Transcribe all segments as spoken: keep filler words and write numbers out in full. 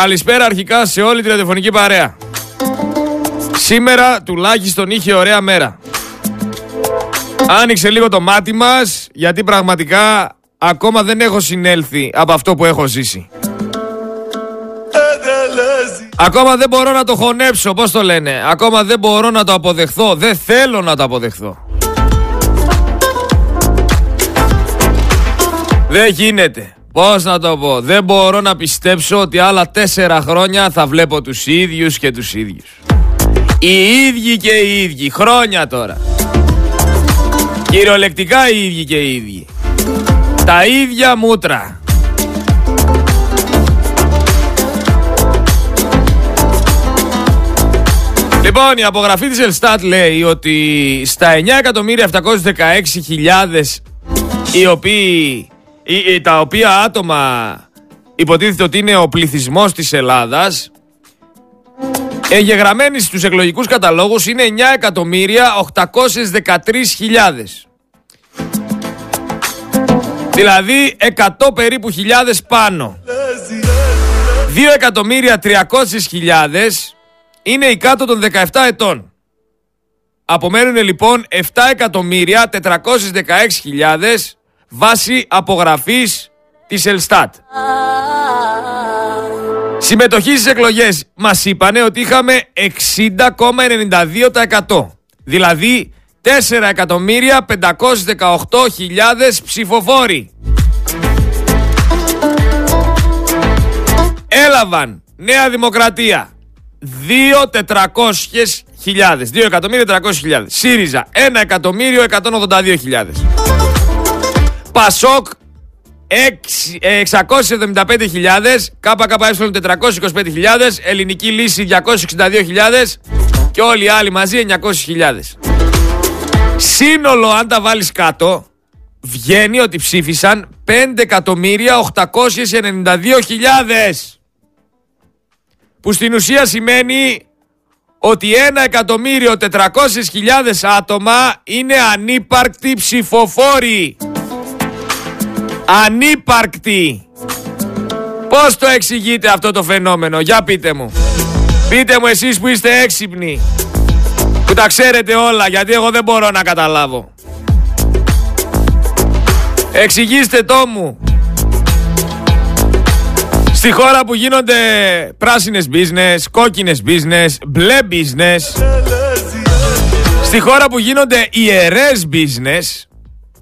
Καλησπέρα αρχικά σε όλη τη ραδιοφωνική παρέα. Σήμερα τουλάχιστον είχε ωραία μέρα. Άνοιξε λίγο το μάτι μας, γιατί πραγματικά ακόμα δεν έχω συνέλθει από αυτό που έχω ζήσει. Ακόμα δεν μπορώ να το χωνέψω, πώς το λένε. Ακόμα δεν μπορώ να το αποδεχθώ. Δεν θέλω να το αποδεχθώ. Δεν γίνεται. Πώς να το πω. Δεν μπορώ να πιστέψω ότι άλλα τέσσερα χρόνια θα βλέπω τους ίδιους και τους ίδιους. Οι ίδιοι και οι ίδιοι. Χρόνια τώρα. Κυριολεκτικά οι ίδιοι και οι ίδιοι. Τα ίδια μούτρα. Λοιπόν, η απογραφή της Ελστάτ λέει ότι στα εννιά εκατομμύρια επτακόσιες δεκαέξι χιλιάδες τα οποία άτομα υποτίθεται ότι είναι ο πληθυσμός της Ελλάδας, εγγεγραμμένοι στους εκλογικούς καταλόγους είναι εννιά εκατομμύρια οκτακόσιες δεκατρείς χιλιάδες. Δηλαδή εκατό περίπου χιλιάδες πάνω. δύο εκατομμύρια τριακόσιες χιλιάδες είναι οι κάτω των δεκαεπτά ετών. Απομένουν λοιπόν επτά εκατομμύρια τετρακόσιες δεκαέξι χιλιάδες βάσει απογραφής της Ελστάτ. Συμμετοχή στις εκλογές μας είπανε ότι είχαμε εξήντα κόμμα ενενήντα δύο τοις εκατό. Δηλαδή τέσσερα εκατομμύρια πεντακόσιες δεκαοκτώ χιλιάδες ψηφοφόροι. Έλαβαν Νέα Δημοκρατία δύο εκατομμύρια τετρακόσιες χιλιάδες. ΣΥΡΙΖΑ ένα εκατομμύριο εκατόν ογδόντα δύο χιλιάδες. ΠΑΣΟΚ εξακόσιες εβδομήντα πέντε χιλιάδες. ΚΚΕ τετρακόσιες είκοσι πέντε χιλιάδες. Ελληνική Λύση διακόσιες εξήντα δύο χιλιάδες. Και όλοι οι άλλοι μαζί εννιακόσιες χιλιάδες. Σύνολο αν τα βάλεις κάτω βγαίνει ότι ψήφισαν πέντε εκατομμύρια οκτακόσιες ενενήντα δύο χιλιάδες. Που στην ουσία σημαίνει ότι ένα εκατομμύριο τετρακόσιες χιλιάδες άτομα είναι ανύπαρκτοι ψηφοφόροι. Ανύπαρκτοι. Πώς το εξηγείτε αυτό το φαινόμενο, για πείτε μου. Πείτε μου εσείς που είστε έξυπνοι, που τα ξέρετε όλα, γιατί εγώ δεν μπορώ να καταλάβω. Εξηγήστε το μου. Στη χώρα που γίνονται πράσινες business, κόκκινες business, μπλε business. Στη χώρα που γίνονται ιερές business.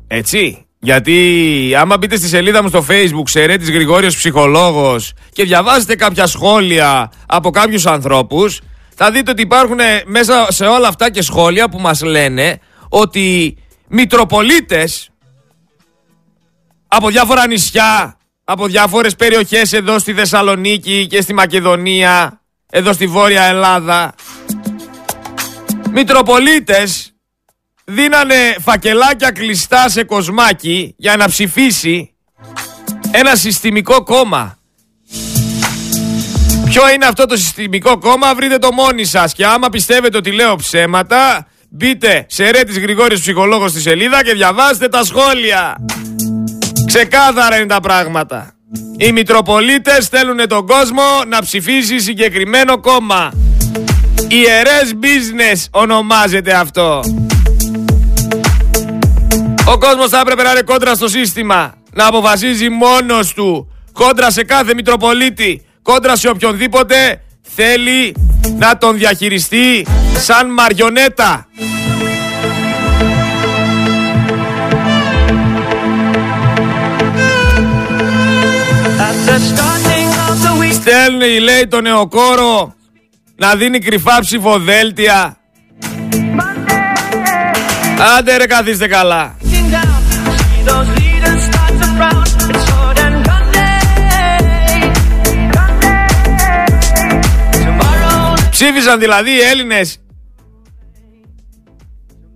Έτσι, γιατί άμα μπείτε στη σελίδα μου στο Facebook, Σερέτης Γρηγόριος ψυχολόγος, και διαβάζετε κάποια σχόλια από κάποιους ανθρώπους, θα δείτε ότι υπάρχουν μέσα σε όλα αυτά και σχόλια που μας λένε ότι μητροπολίτες από διάφορα νησιά, από διάφορες περιοχές εδώ στη Θεσσαλονίκη και στη Μακεδονία, εδώ στη Βόρεια Ελλάδα, μητροπολίτες δίνανε φακελάκια κλειστά σε κοσμάκι για να ψηφίσει ένα συστημικό κόμμα. Ποιο είναι αυτό το συστημικό κόμμα, βρείτε το μόνοι σας, και άμα πιστεύετε ότι λέω ψέματα, μπείτε Σερέτης Γρηγόριος ψυχολόγος στη σελίδα και διαβάστε τα σχόλια. Ξεκάθαρα είναι τα πράγματα. Οι μητροπολίτες θέλουν τον κόσμο να ψηφίσει συγκεκριμένο κόμμα. Ιερές business ονομάζεται αυτό. Ο κόσμος θα έπρεπε να είναι κόντρα στο σύστημα, να αποφασίζει μόνος του, κόντρα σε κάθε μητροπολίτη, κόντρα σε οποιονδήποτε θέλει να τον διαχειριστεί σαν μαριονέτα. Στέλνει, λέει, τον νεοκόρο να δίνει κρυφά ψηφοδέλτια. Άντε ρε, καθίστε καλά. Ψήφισαν δηλαδή οι Έλληνες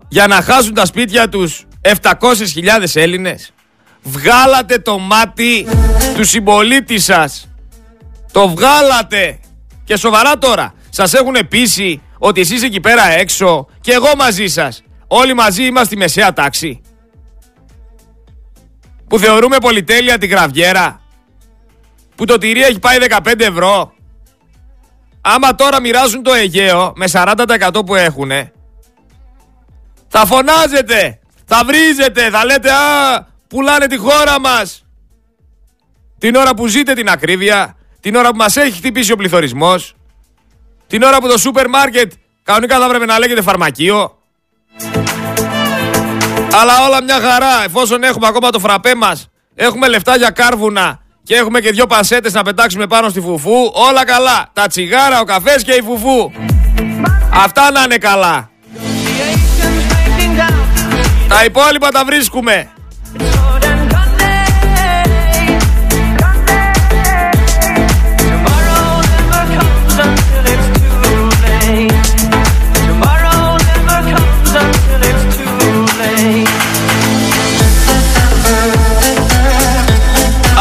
για να χάσουν τα σπίτια τους επτακόσιες χιλιάδες Έλληνες. Βγάλατε το μάτι του συμπολίτη σας. Το βγάλατε. Και σοβαρά τώρα. Σας έχουν πείσει ότι εσείς εκεί πέρα έξω και εγώ μαζί σας, όλοι μαζί είμαστε στη μεσαία τάξη, που θεωρούμε πολυτέλεια την κραβιέρα, που το τυρί έχει πάει δεκαπέντε ευρώ, άμα τώρα μοιράζουν το Αιγαίο με σαράντα τοις εκατό που έχουνε, θα φωνάζετε, θα βρίζετε, θα λέτε «Α, πουλάνε τη χώρα μας». Την ώρα που ζείτε την ακρίβεια, την ώρα που μας έχει χτυπήσει ο πληθωρισμός, την ώρα που το σούπερ μάρκετ κανονικά θα έπρεπε να λέγεται φαρμακείο. Αλλά όλα μια χαρά, εφόσον έχουμε ακόμα το φραπέ μας, έχουμε λεφτά για κάρβουνα και έχουμε και δυο πασέτες να πετάξουμε πάνω στη φουφού, όλα καλά. Τα τσιγάρα, ο καφές και η φουφού. Αυτά να είναι καλά. Τα υπόλοιπα τα βρίσκουμε.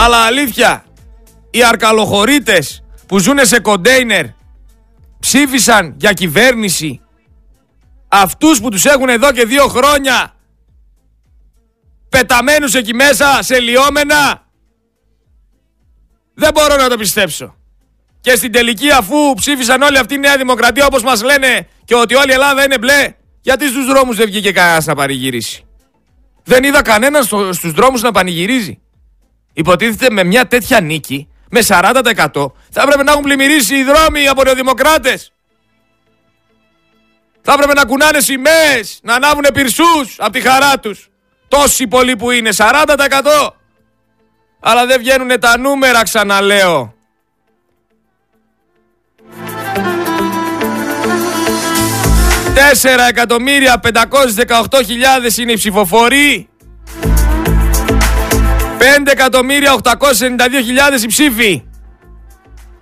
Αλλά αλήθεια, οι αρκαλοχωρίτες που ζουνε σε κοντέινερ ψήφισαν για κυβέρνηση αυτούς που τους έχουν εδώ και δύο χρόνια πεταμένους εκεί μέσα σε λιώμενα. Δεν μπορώ να το πιστέψω. Και στην τελική, αφού ψήφισαν όλοι αυτή η Νέα Δημοκρατία όπως μας λένε και ότι όλη η Ελλάδα είναι μπλε, γιατί στους δρόμους δεν βγήκε κανένας να πανηγυρίσει? Δεν είδα κανέναν στο, στους δρόμους να πανηγυρίζει. Υποτίθεται με μια τέτοια νίκη, με σαράντα τοις εκατό, θα έπρεπε να έχουν πλημμυρίσει οι δρόμοι από νεοδημοκράτες. Θα έπρεπε να κουνάνε σημαίες, να ανάβουν πυρσούς από τη χαρά τους. Τόσοι πολλοί που είναι, σαράντα τοις εκατό. Αλλά δεν βγαίνουνε τα νούμερα, ξαναλέω. τέσσερα εκατομμύρια πεντακόσιες δεκαοκτώ χιλιάδες είναι οι ψηφοφοροί. πέντε εκατομμύρια οκτακόσιες ενενήντα δύο χιλιάδες οι ψήφοι.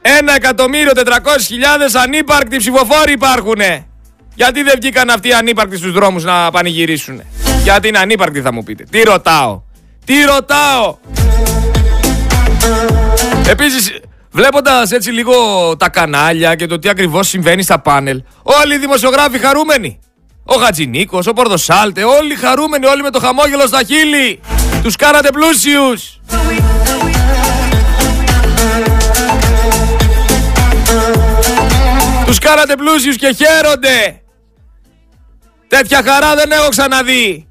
ένα εκατομμύριο τετρακόσιες χιλιάδες ανύπαρκτοι ψηφοφόροι υπάρχουνε. Γιατί δεν βγήκαν αυτοί οι ανύπαρκτοι στους δρόμους να πανηγυρίσουνε? Γιατί είναι ανύπαρκτοι, θα μου πείτε? Τι ρωτάω? Τι ρωτάω? Επίσης, βλέποντας έτσι λίγο τα κανάλια και το τι ακριβώς συμβαίνει στα πάνελ, όλοι οι δημοσιογράφοι χαρούμενοι. Ο Χατζινίκος, ο Πορδοσάλτε, όλοι χαρούμενοι, όλοι με το χαμόγελο στα χείλη. Τους κάνατε πλούσιους. Τους κάνατε πλούσιους και χαίρονται. Τέτοια χαρά δεν έχω ξαναδεί.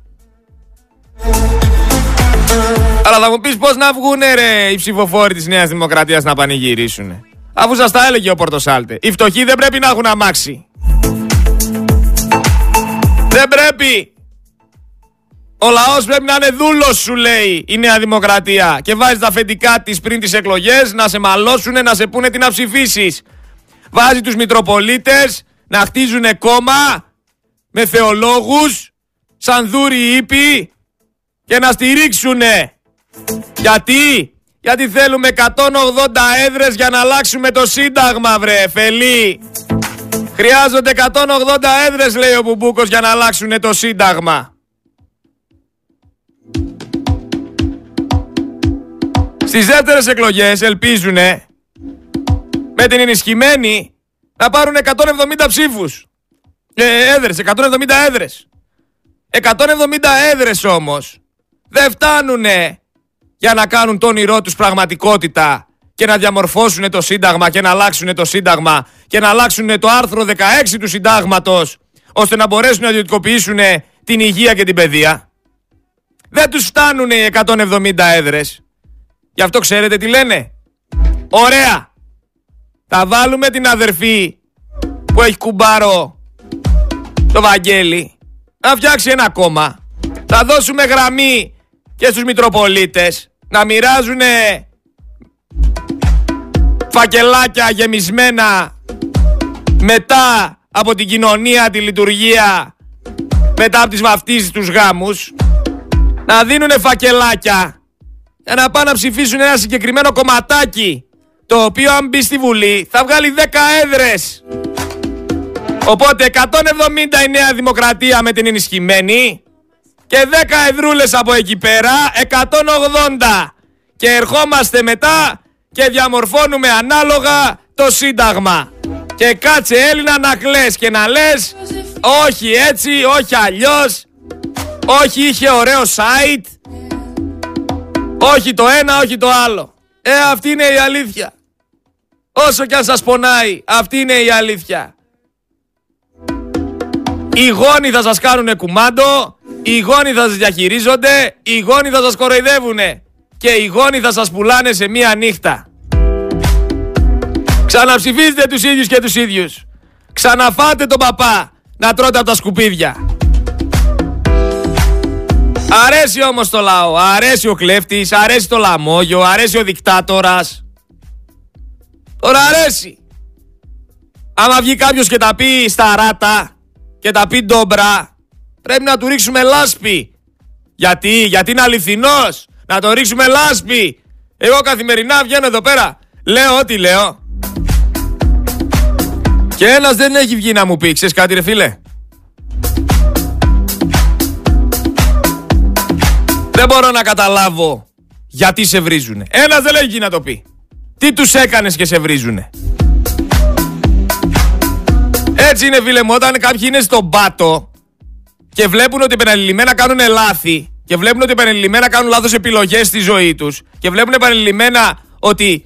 Αλλά θα μου πεις, πώς να βγουνε ρε οι ψηφοφόροι της Νέας Δημοκρατίας να πανηγυρίσουνε, αφού σας τα έλεγε ο Πορτοσάλτε? Οι φτωχοί δεν πρέπει να έχουν αμάξι. Δεν πρέπει. Ο λαός πρέπει να είναι δούλος, σου λέει η Νέα Δημοκρατία. Και βάζει τα αφεντικά της πριν τις εκλογές να σε μαλώσουνε, να σε πούνε τι να ψηφίσεις. Βάζει τους μητροπολίτες να χτίζουνε κόμμα με θεολόγους, σαν δούροι ήπιοι, και να στηρίξουνε. Γιατί? Γιατί θέλουμε εκατόν ογδόντα έδρες για να αλλάξουμε το Σύνταγμα, βρε φελή. Χρειάζονται εκατόν ογδόντα έδρες, λέει ο Μπουμπούκος, για να αλλάξουνε το Σύνταγμα. Στις δεύτερες εκλογές ελπίζουνε με την ενισχυμένη να πάρουν εκατόν εβδομήντα ψήφους. Ε, έδρες, εκατόν εβδομήντα έδρες. εκατόν εβδομήντα έδρες όμως δεν φτάνουνε για να κάνουν το όνειρό τους πραγματικότητα και να διαμορφώσουνε το Σύνταγμα και να αλλάξουνε το Σύνταγμα και να αλλάξουνε το άρθρο δεκαέξι του Συντάγματος ώστε να μπορέσουν να ιδιωτικοποιήσουνε την υγεία και την παιδεία. Δεν τους φτάνουνε οι εκατόν εβδομήντα έδρες. Γι' αυτό ξέρετε τι λένε? Ωραία! Θα βάλουμε την αδερφή που έχει κουμπάρο το Βαγγέλη να φτιάξει ένα κόμμα. Θα δώσουμε γραμμή και στους Μητροπολίτες να μοιράζουν φακελάκια γεμισμένα μετά από την κοινωνία, τη λειτουργία, μετά από τις βαφτίσεις, τους γάμους, να δίνουν φακελάκια για να πάνε να ψηφίσουν ένα συγκεκριμένο κομματάκι, το οποίο αν μπει στη Βουλή θα βγάλει δέκα έδρες. Οπότε εκατόν εβδομήντα η Νέα Δημοκρατία με την ενισχυμένη και δέκα εδρούλες από εκεί πέρα, εκατόν ογδόντα. Και ερχόμαστε μετά και διαμορφώνουμε ανάλογα το Σύνταγμα. Και κάτσε Έλληνα να κλαις και να λες όχι έτσι, όχι αλλιώς, όχι είχε ωραίο site, όχι το ένα, όχι το άλλο. Ε, αυτή είναι η αλήθεια. όσο κι αν σας πονάει. Αυτή είναι η αλήθεια. Οι γόνοι θα σας κάνουνε κουμάντο, οι γόνοι θα σας διαχειρίζονται, οι γόνοι θα σας κοροϊδεύουνε και οι γόνοι θα σας πουλάνε σε μία νύχτα. Ξαναψηφίζετε τους ίδιους και τους ίδιους. Ξαναφάτε τον παπά να τρώτε από τα σκουπίδια. Αρέσει όμως το λαό, αρέσει ο κλέφτης, αρέσει το λαμόγιο, αρέσει ο δικτάτορας. Τώρα αρέσει. Άμα βγει κάποιος και τα πει στα ράτα και τα πει ντόμπρα, πρέπει να του ρίξουμε λάσπη. Γιατί, γιατί είναι αληθινός. Να το ρίξουμε λάσπη. Εγώ καθημερινά βγαίνω εδώ πέρα, λέω ό,τι λέω. Και ένας δεν έχει βγει να μου πει, ξέρεις κάτι ρε φίλε, δεν μπορώ να καταλάβω γιατί σε βρίζουνε. Ένας δεν έχει βγει να το πει. Τι τους έκανες και σε βρίζουνε. Έτσι είναι φίλε μου, όταν κάποιοι είναι στον πάτο και βλέπουν ότι επανειλημμένα κάνουν λάθη και βλέπουν ότι επανειλημμένα κάνουν λάθος επιλογές στη ζωή τους και βλέπουν επανειλημμένα ότι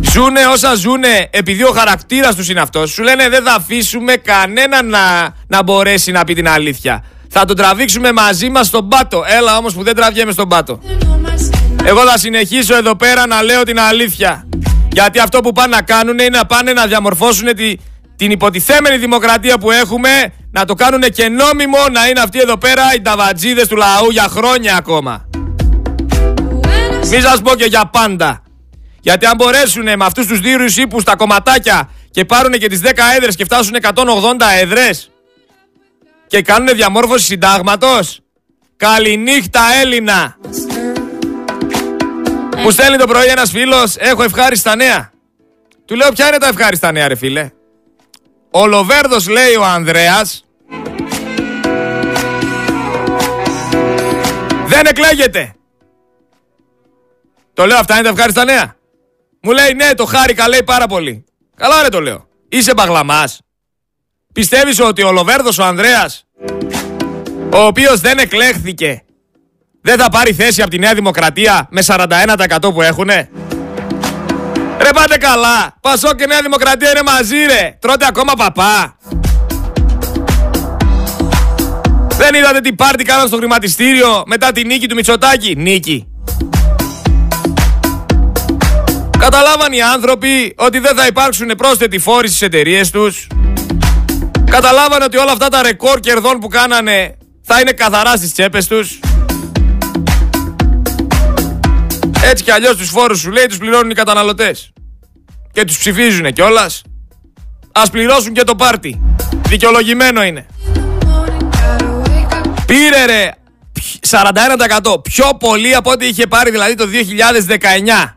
ζούνε όσα ζούνε επειδή ο χαρακτήρας τους είναι αυτός, σου λένε δεν θα αφήσουμε κανέναν να, να μπορέσει να πει την αλήθεια. Θα τον τραβήξουμε μαζί μας στον πάτο. Έλα όμως που δεν τραβιέμαι στον πάτο. Εγώ θα συνεχίσω εδώ πέρα να λέω την αλήθεια. Γιατί αυτό που πάνε να κάνουν είναι να πάνε να διαμορφώσουν τη... την υποτιθέμενη δημοκρατία που έχουμε, να το κάνουν και νόμιμο, να είναι αυτοί εδώ πέρα οι ταβατζίδες του λαού για χρόνια ακόμα. Μην σας πω και για πάντα. Γιατί αν μπορέσουν με αυτούς τους δίρους ύπους τα κομματάκια και πάρουν και τις δέκα έδρες και φτάσουν εκατόν ογδόντα έδρες και κάνουν διαμόρφωση συντάγματος, καληνύχτα Έλληνα. Μου στέλνει το πρωί ένας φίλος, έχω ευχάριστα νέα. Του λέω ποια είναι τα ευχάριστα νέα ρε φίλε. Ο Λοβέρδος λέει ο Ανδρέας δεν εκλέγεται. Το λέω αυτά είναι τα ευχάριστα νέα. Μου λέει ναι το χάρηκα λέει πάρα πολύ. Καλά ρε το λέω. Είσαι μπαγλαμάς. Πιστεύεις ότι ο Λοβέρδος ο Ανδρέας, ο οποίος δεν εκλέχθηκε, δεν θα πάρει θέση από τη Νέα Δημοκρατία με σαράντα ένα τοις εκατό που έχουνε? Ρε πάτε καλά, ΠΑΣΟΚ και Νέα Δημοκρατία είναι μαζί ρε, τρώτε ακόμα παπά. Δεν είδατε τι πάρτι κάναν στο χρηματιστήριο μετά τη νίκη του Μητσοτάκη? Νίκη. Καταλάβαν οι άνθρωποι ότι δεν θα υπάρξουν πρόσθετη φόρη στις εταιρείες τους. Καταλάβαν ότι όλα αυτά τα ρεκόρ κερδών που κάνανε θα είναι καθαρά στις τσέπες τους. Έτσι κι αλλιώς τους φόρους σου λέει τους πληρώνουν οι καταναλωτές. Και τους ψηφίζουνε κιόλας. Ας πληρώσουν και το πάρτι. Δικαιολογημένο είναι. Πήρε ρε σαράντα ένα τοις εκατό πιο πολύ από ό,τι είχε πάρει δηλαδή το δύο χιλιάδες δεκαεννιά.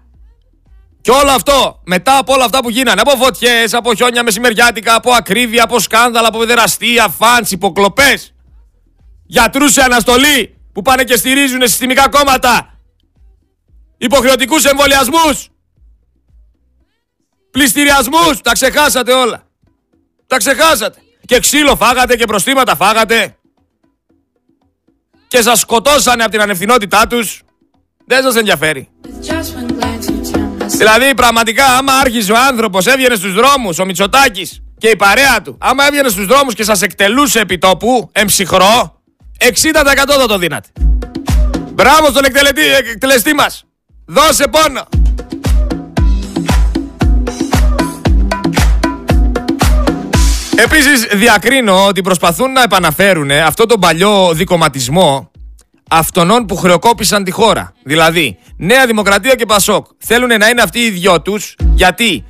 Και όλο αυτό μετά από όλα αυτά που γίνανε, από φωτιές, από χιόνια μεσημεριάτικα, από ακρίβεια, από σκάνδαλα, από παιδεραστία, φαντς, υποκλοπές, γιατρούς σε αναστολή που πάνε και στηρίζουνε συστημικά κόμματα, υποχρεωτικούς εμβολιασμούς, πληστηριασμούς, τα ξεχάσατε όλα. Τα ξεχάσατε. Και ξύλο φάγατε και προστήματα φάγατε. Και σας σκοτώσανε από την ανευθυνότητά τους. Δεν σας ενδιαφέρει. Δηλαδή πραγματικά άμα άρχιζε ο άνθρωπος, έβγαινε στους δρόμους, ο Μητσοτάκης και η παρέα του, άμα έβγαινε στους δρόμους και σας εκτελούσε επί τόπου, εμψυχρό, εξήντα τοις εκατό θα το δίνατε. Μπράβο στον εκτελετή, εκτελεστή μας. Δώσε πόνο. Επίσης διακρίνω ότι προσπαθούν να επαναφέρουν αυτό τον παλιό δικομματισμό αυτών που χρεοκόπησαν τη χώρα. Δηλαδή Νέα Δημοκρατία και Πασόκ θέλουν να είναι αυτοί οι δυο τους. Γιατί?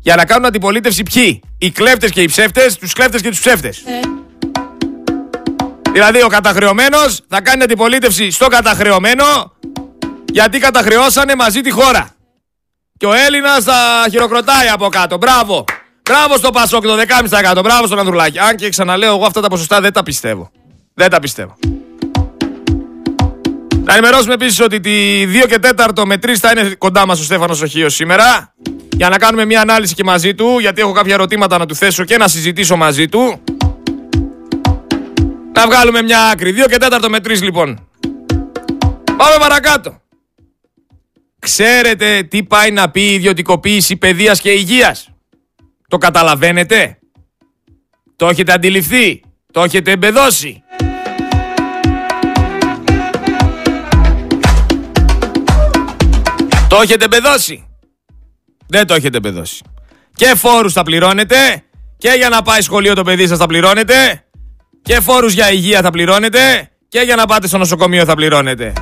Για να κάνουν αντιπολίτευση ποιοι? Οι κλέφτες και οι ψεύτες, τους κλέφτες και τους ψεύτες. Δηλαδή ο καταχρεωμένος θα κάνει αντιπολίτευση στο καταχρεωμένο γιατί καταχρεώσανε μαζί τη χώρα. Και ο Έλληνας θα χειροκροτάει από κάτω. Μπράβο. Μπράβο στο Πασόκ το δεκάμισι τοις εκατό. Μπράβο στον Ανδρουλάκη. Αν και ξαναλέω εγώ αυτά τα ποσοστά δεν τα πιστεύω. Δεν τα πιστεύω. Να ενημερώσουμε επίσης ότι τη δύο και τέσσερα με τρεις θα είναι κοντά μας ο Στέφανος ο Χίος σήμερα. Για να κάνουμε μια ανάλυση και μαζί του. Γιατί έχω κάποια ερωτήματα να του θέσω και να συζητήσω μαζί του. Να βγάλουμε μια άκρη. δύο και τέσσερα με τρεις λοιπόν. Πάμε παρακάτω. Ξέρετε τι πάει να πει η ιδιωτικοποίηση παιδείας και υγείας? Το καταλαβαίνετε? Το έχετε αντιληφθεί? Το έχετε εμπεδώσει? Το έχετε εμπεδώσει? Δεν το έχετε εμπεδώσει. Και φόρους θα πληρώνετε, και για να πάει σχολείο το παιδί σας θα πληρώνετε, και φόρους για υγεία θα πληρώνετε, και για να πάτε στο νοσοκομείο θα πληρώνετε.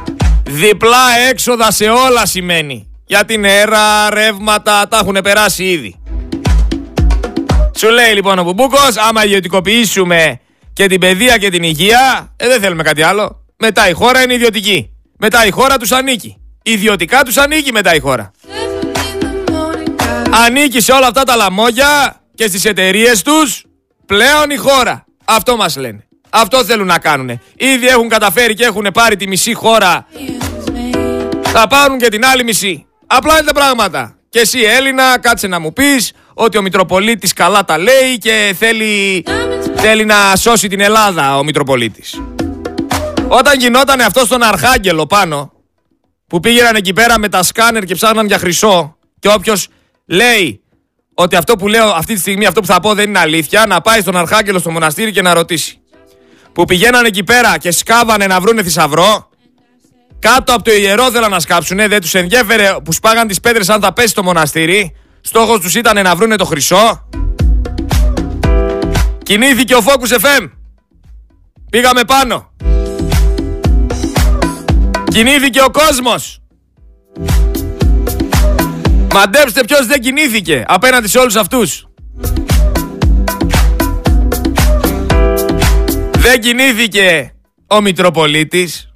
Διπλά έξοδα σε όλα σημαίνει. Για την αέρα, ρεύματα, τα έχουν περάσει ήδη. Σου λέει λοιπόν ο Μπουμπούκος, άμα ιδιωτικοποιήσουμε και την παιδεία και την υγεία, ε, δεν θέλουμε κάτι άλλο. Μετά η χώρα είναι ιδιωτική. Μετά η χώρα τους ανήκει. Ιδιωτικά τους ανήκει μετά η χώρα. Ανήκει σε όλα αυτά τα λαμόγια και στις εταιρείες τους πλέον η χώρα. Αυτό μας λένε. Αυτό θέλουν να κάνουνε. Ήδη έχουν καταφέρει και έχουν πάρει τη μισή χώρα. Θα πάρουν και την άλλη μισή. Απλά είναι τα πράγματα. Και εσύ Έλληνα, κάτσε να μου πεις ότι ο Μητροπολίτης καλά τα λέει και θέλει, θέλει να σώσει την Ελλάδα ο Μητροπολίτης. Όταν γινότανε αυτό στον Αρχάγγελο πάνω, που πήγαιναν εκεί πέρα με τα σκάνερ και ψάχναν για χρυσό, και όποιος λέει ότι αυτό που λέω αυτή τη στιγμή, αυτό που θα πω δεν είναι αλήθεια, να πάει στον Αρχάγγελο στο μοναστήρι και να ρωτήσει. Που πηγαίνανε εκεί πέρα και σκάβανε να βρούνε θησαυρό, κάτω από το ιερό θέλαν να σκάψουνε, δεν τους ενδιέφερε που σπάγαν τις πέτρες αν θα πέσει το μοναστήρι, στόχος τους ήταν να βρούνε το χρυσό. Κινήθηκε ο Focus εφ εμ, πήγαμε πάνω. Κινήθηκε ο κόσμος. Μαντέψτε ποιος δεν κινήθηκε απέναντι σε όλους αυτούς. Δεν κινήθηκε ο Μητροπολίτης,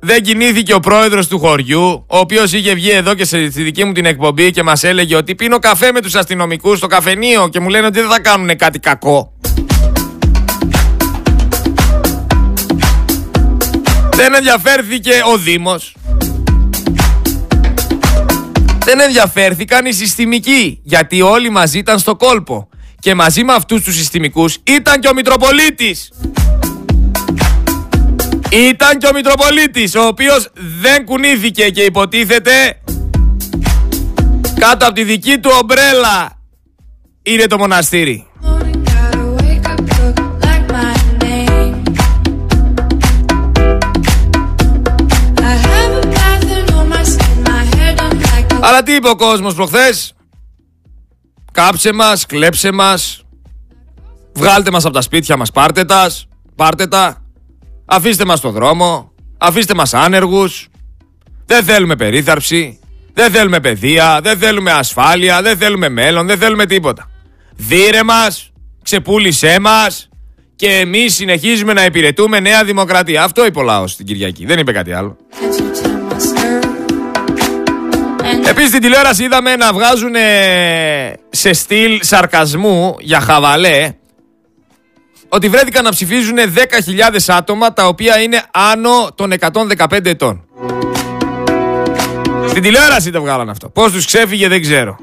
δεν κινήθηκε ο πρόεδρος του χωριού, ο οποίος είχε βγει εδώ και στη δική μου την εκπομπή και μας έλεγε ότι πίνω καφέ με τους αστυνομικούς στο καφενείο και μου λένε ότι δεν θα κάνουν κάτι κακό. Δεν ενδιαφέρθηκε ο Δήμος. Δεν ενδιαφέρθηκαν οι συστημικοί, γιατί όλοι μαζί ήταν στο κόλπο. Και μαζί με αυτούς τους συστημικούς ήταν και ο Μητροπολίτης. Ήταν και ο Μητροπολίτης, ο οποίος δεν κουνήθηκε και υποτίθεται κάτω από τη δική του ομπρέλα είναι το μοναστήρι. Αλλά τι είπε ο κόσμος προχθές? Κάψε μας, κλέψε μας, βγάλτε μας από τα σπίτια μας, πάρτε τα, πάρτε τα, αφήστε μας στον δρόμο, αφήστε μας άνεργους, δεν θέλουμε περίθαρψη, δεν θέλουμε παιδεία, δεν θέλουμε ασφάλεια, δεν θέλουμε μέλλον, δεν θέλουμε τίποτα. Δύρε μας, ξεπούλησέ μας και εμείς συνεχίζουμε να υπηρετούμε Νέα Δημοκρατία. Αυτό είπε ο λαός την Κυριακή, δεν είπε κάτι άλλο. Επίσης στην τηλεόραση είδαμε να βγάζουν σε στυλ σαρκασμού για χαβαλέ ότι βρέθηκαν να ψηφίζουν δέκα χιλιάδες άτομα τα οποία είναι άνω των εκατόν δεκαπέντε ετών. Στην τηλεόραση το βγάλαν αυτό. Πώς τους ξέφυγε δεν ξέρω.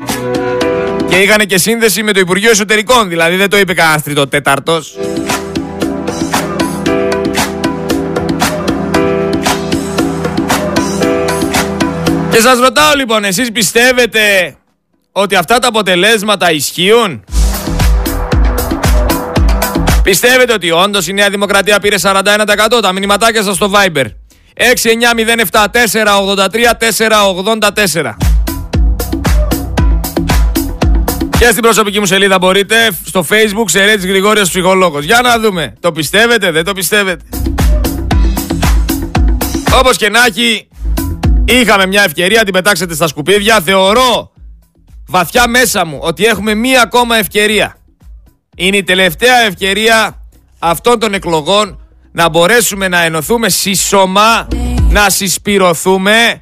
Και είχαν και σύνδεση με το Υπουργείο Εσωτερικών, δηλαδή δεν το είπε κανένας τρίτο-τέταρτος. Και σας ρωτάω λοιπόν, εσείς πιστεύετε ότι αυτά τα αποτελέσματα ισχύουν? Πιστεύετε ότι όντως η Νέα Δημοκρατία πήρε σαράντα ένα τοις εκατό? Τα μηνυματάκια σας στο Viber έξι εννιά μηδέν επτά τέσσερα ογδόντα τρία τέσσερα ογδόντα τέσσερα. Και στην προσωπική μου σελίδα μπορείτε, στο Facebook Σερέτης Γρηγόριος Ψυχολόγος. Για να δούμε, το πιστεύετε, δεν το πιστεύετε? Όπως και να έχει, είχαμε μια ευκαιρία, την πετάξετε στα σκουπίδια. Θεωρώ βαθιά μέσα μου ότι έχουμε μία ακόμα ευκαιρία. Είναι η τελευταία ευκαιρία αυτών των εκλογών να μπορέσουμε να ενωθούμε σύσσωμα, να συσπυρωθούμε,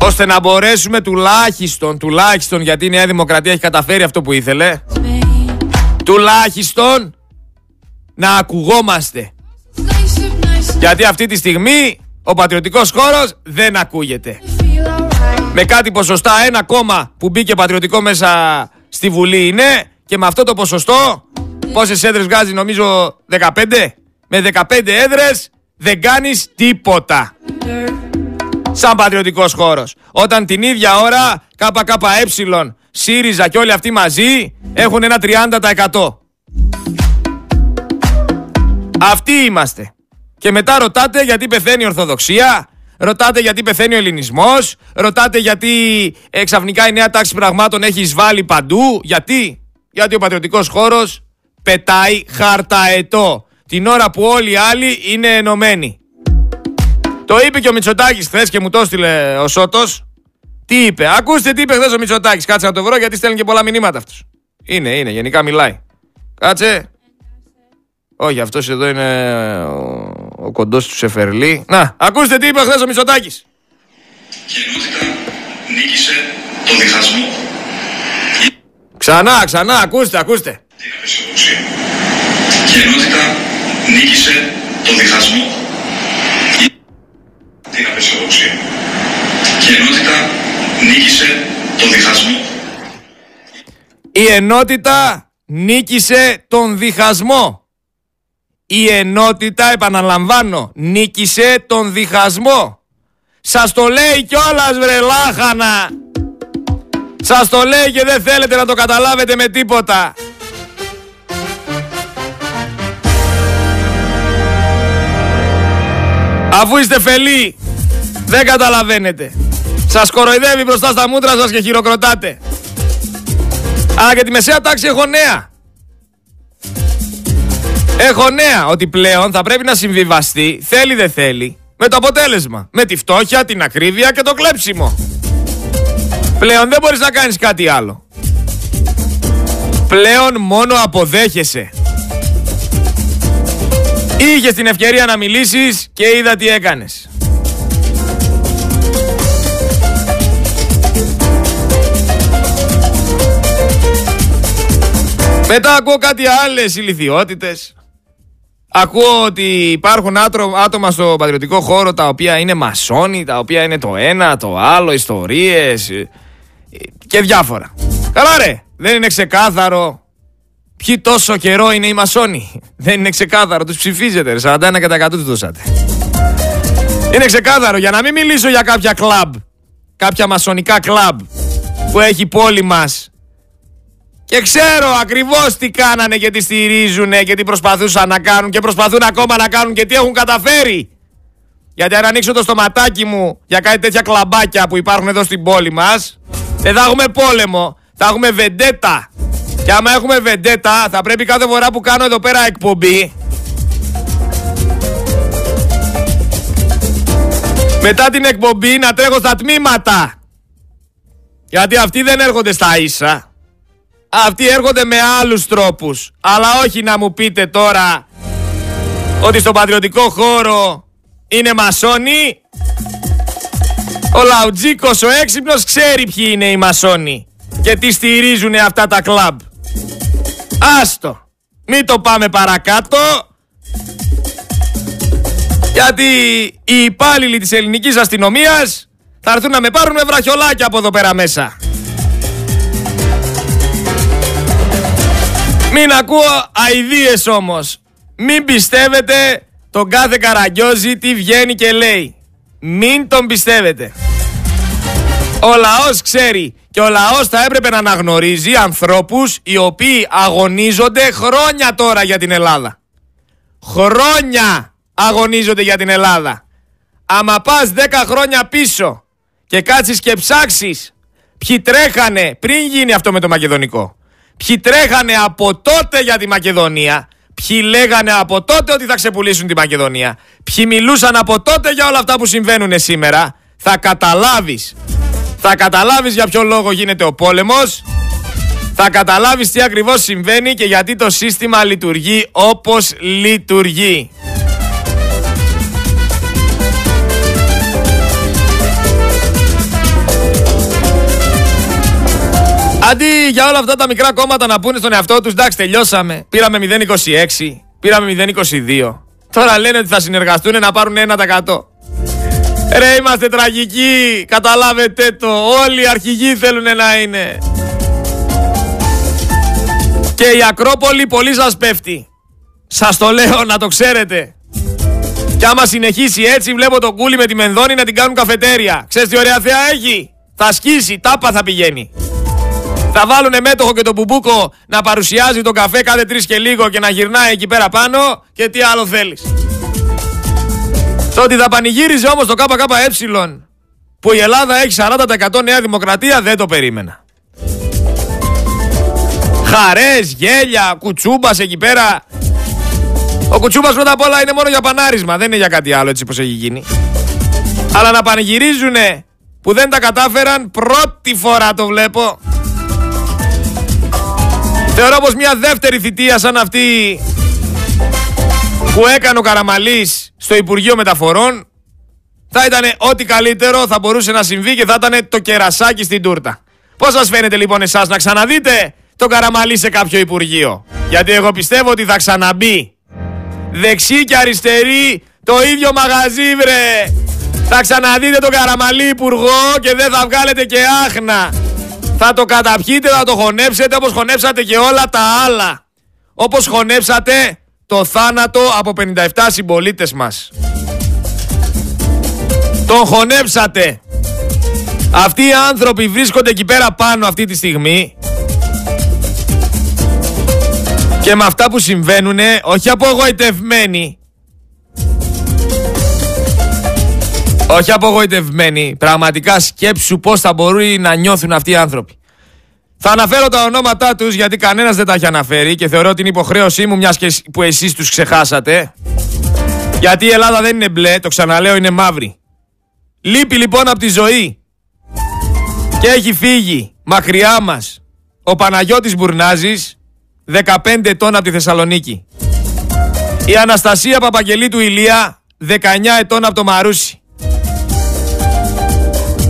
ώστε να μπορέσουμε τουλάχιστον, τουλάχιστον γιατί η Νέα Δημοκρατία έχει καταφέρει αυτό που ήθελε, τουλάχιστον να ακουγόμαστε. Γιατί αυτή τη στιγμή ο πατριωτικός χώρος δεν ακούγεται. Με κάτι ποσοστά, ένα κόμμα που μπήκε πατριωτικό μέσα στη Βουλή είναι, και με αυτό το ποσοστό, πόσες έδρες βγάζει νομίζω δεκαπέντε, με δεκαπέντε έδρες δεν κάνεις τίποτα. σαν πατριωτικός χώρος. Όταν την ίδια ώρα ΚΚΕ, ΣΥΡΙΖΑ και όλοι αυτοί μαζί έχουν ένα τριάντα τοις εκατό. Αυτοί είμαστε. Και μετά ρωτάτε γιατί πεθαίνει η Ορθοδοξία, ρωτάτε γιατί πεθαίνει ο Ελληνισμός, ρωτάτε γιατί εξαφνικά η νέα τάξη πραγμάτων έχει εισβάλει παντού. Γιατί? Γιατί ο πατριωτικός χώρος πετάει χαρταετό την ώρα που όλοι οι άλλοι είναι ενωμένοι. Το είπε και ο Μητσοτάκης χθες και μου το έστειλε ο Σώτος. Τι είπε? Ακούστε τι είπε χθες ο Μητσοτάκης. Κάτσε να το βρω γιατί στέλνει και πολλά μηνύματα αυτός. Είναι, είναι, γενικά μιλάει. Κάτσε. Όχι, αυτός εδώ είναι ο, ο κοντός του Σεφερλή. Να, ακούστε τι είπε χθες ο Μητσοτάκης. Γεννούθηκα, νίκησε το διχασμό. Ξανά, ξανά, ακούστε, ακούστε. Την απεσιοδοξία. Γεννούθηκα, νίκησε το διχασμό. Την απεσιοδοξία. Η ενότητα νίκησε τον διχασμό. Η ενότητα νίκησε τον διχασμό. Η ενότητα, επαναλαμβάνω, νίκησε τον διχασμό. Σας το λέει κιόλας, βρε λάχανα. Σας το λέει και δεν θέλετε να το καταλάβετε με τίποτα. Αφού είστε φελοί, δεν καταλαβαίνετε. Σας κοροϊδεύει μπροστά στα μούτρα σας και χειροκροτάτε. Α, για τη μεσαία τάξη έχω νέα. Έχω νέα ότι πλέον θα πρέπει να συμβιβαστεί, θέλει δεν θέλει, με το αποτέλεσμα. Με τη φτώχεια, την ακρίβεια και το κλέψιμο. Πλέον δεν μπορείς να κάνεις κάτι άλλο. Πλέον μόνο αποδέχεσαι. Είχες την ευκαιρία να μιλήσεις και είδα τι έκανες. Μετά ακούω κάτι άλλες ηλιθιότητες. Ακούω ότι υπάρχουν άτομα στο πατριωτικό χώρο τα οποία είναι μασόνοι, τα οποία είναι το ένα, το άλλο, ιστορίες και διάφορα. Καλά ρε, δεν είναι ξεκάθαρο ποιοι τόσο καιρό είναι οι μασόνοι. Δεν είναι ξεκάθαρο, τους ψηφίζετε ρε, σαράντα ένα τοις εκατό τους δώσατε. Είναι ξεκάθαρο, για να μην μιλήσω για κάποια κλαμπ, κάποια μασονικά κλαμπ που έχει η πόλη μας. Και ξέρω ακριβώς τι κάνανε και τι στηρίζουνε και τι προσπαθούσαν να κάνουν και προσπαθούν ακόμα να κάνουν και τι έχουν καταφέρει. Γιατί αν ανοίξω το στοματάκι μου για κάτι τέτοια κλαμπάκια που υπάρχουν εδώ στην πόλη μας, δεν θα έχουμε πόλεμο, θα έχουμε βεντέτα. Και άμα έχουμε βεντέτα θα πρέπει κάθε φορά που κάνω εδώ πέρα εκπομπή, μετά την εκπομπή να τρέχω στα τμήματα. Γιατί αυτοί δεν έρχονται στα ίσα. Αυτοί έρχονται με άλλους τρόπους. Αλλά όχι να μου πείτε τώρα ότι στον πατριωτικό χώρο είναι μασόνοι. Ο Λαουτζίκος ο έξυπνος ξέρει ποιοι είναι οι μασόνοι και τι στηρίζουν αυτά τα κλαμπ. Άστο, μην το πάμε παρακάτω. Γιατί οι υπάλληλοι της ελληνικής αστυνομίας θα έρθουν να με πάρουν με βραχιολάκια από εδώ πέρα μέσα. Μην ακούω αηδίες όμως. Μην πιστεύετε τον κάθε καραγκιόζη τι βγαίνει και λέει. Μην τον πιστεύετε. Ο λαός ξέρει και ο λαός θα έπρεπε να αναγνωρίζει ανθρώπους οι οποίοι αγωνίζονται χρόνια τώρα για την Ελλάδα. Χρόνια αγωνίζονται για την Ελλάδα. Άμα πας δέκα χρόνια πίσω και κάτσεις και ψάξεις ποιοι τρέχανε πριν γίνει αυτό με το μακεδονικό. Ποιοι τρέχανε από τότε για τη Μακεδονία, ποιοι λέγανε από τότε ότι θα ξεπουλήσουν τη Μακεδονία, ποιοι μιλούσαν από τότε για όλα αυτά που συμβαίνουν σήμερα, θα καταλάβεις. Θα καταλάβεις για ποιο λόγο γίνεται ο πόλεμος, θα καταλάβεις τι ακριβώς συμβαίνει και γιατί το σύστημα λειτουργεί όπως λειτουργεί. Αντί για όλα αυτά τα μικρά κόμματα να πούνε στον εαυτό τους, εντάξει τελειώσαμε, πήραμε μηδέν κόμμα είκοσι έξι, πήραμε μηδέν κόμμα είκοσι δύο. Τώρα λένε ότι θα συνεργαστούν να πάρουν ένα τοις εκατό. Ρε είμαστε τραγικοί, καταλάβετε το, όλοι οι αρχηγοί θέλουν να είναι. Και η Ακρόπολη πολύ σας πέφτει. Σας το λέω να το ξέρετε. Και άμα συνεχίσει έτσι, βλέπω τον Κούλι με τη Μενδόνη να την κάνουν καφετέρια. Ξέρεις τι ωραία θέα έχει. Θα σκίσει, τάπα θα πηγαίνει. Θα βάλουνε μέτοχο και τον Μπουμπούκο να παρουσιάζει τον καφέ κάθε τρεις και λίγο και να γυρνάει εκεί πέρα πάνω. Και τι άλλο θέλεις. Το ότι θα πανηγύριζε όμως το ΚΚΕ που η Ελλάδα έχει σαράντα τοις εκατό Νέα Δημοκρατία δεν το περίμενα. Χαρές, γέλια, Κουτσούμπας εκεί πέρα. Ο Κουτσούμπας πρώτα απ' όλα είναι μόνο για πανάρισμα, δεν είναι για κάτι άλλο έτσι πως έχει γίνει. Αλλά να πανηγυρίζουνε που δεν τα κατάφεραν, πρώτη φορά το βλέπω. Θεωρώ πως μια δεύτερη θητεία σαν αυτή που έκανε ο Καραμανλής στο Υπουργείο Μεταφορών θα ήταν ό,τι καλύτερο θα μπορούσε να συμβεί και θα ήταν το κερασάκι στην τούρτα. Πώς σας φαίνεται λοιπόν εσάς να ξαναδείτε τον Καραμανλή σε κάποιο Υπουργείο? Γιατί εγώ πιστεύω ότι θα ξαναμπεί. Δεξί και αριστερή το ίδιο μαγαζί βρε. Θα ξαναδείτε τον Καραμανλή υπουργό και δεν θα βγάλετε και άχνα. Θα το καταπιείτε, θα το χωνέψετε όπως χωνέψατε και όλα τα άλλα. Όπως χωνέψατε το θάνατο από πενήντα επτά συμπολίτες μας. Τον χωνέψατε. Αυτοί οι άνθρωποι βρίσκονται εκεί πέρα πάνω αυτή τη στιγμή. Και με αυτά που συμβαίνουνε, όχι απογοητευμένοι. Όχι απογοητευμένοι. Πραγματικά σκέψου πώς θα μπορούν να νιώθουν αυτοί οι άνθρωποι. Θα αναφέρω τα ονόματά τους γιατί κανένας δεν τα έχει αναφέρει και θεωρώ την υποχρέωσή μου μιας και που εσείς τους ξεχάσατε. Γιατί η Ελλάδα δεν είναι μπλε, το ξαναλέω, είναι μαύρη. Λείπει λοιπόν από τη ζωή και έχει φύγει μακριά μας ο Παναγιώτης Μπουρνάζης, δεκαπέντε ετών από τη Θεσσαλονίκη. Η Αναστασία Παπαγγελή του Ηλία, δεκαεννιά ετών από το Μαρούσι.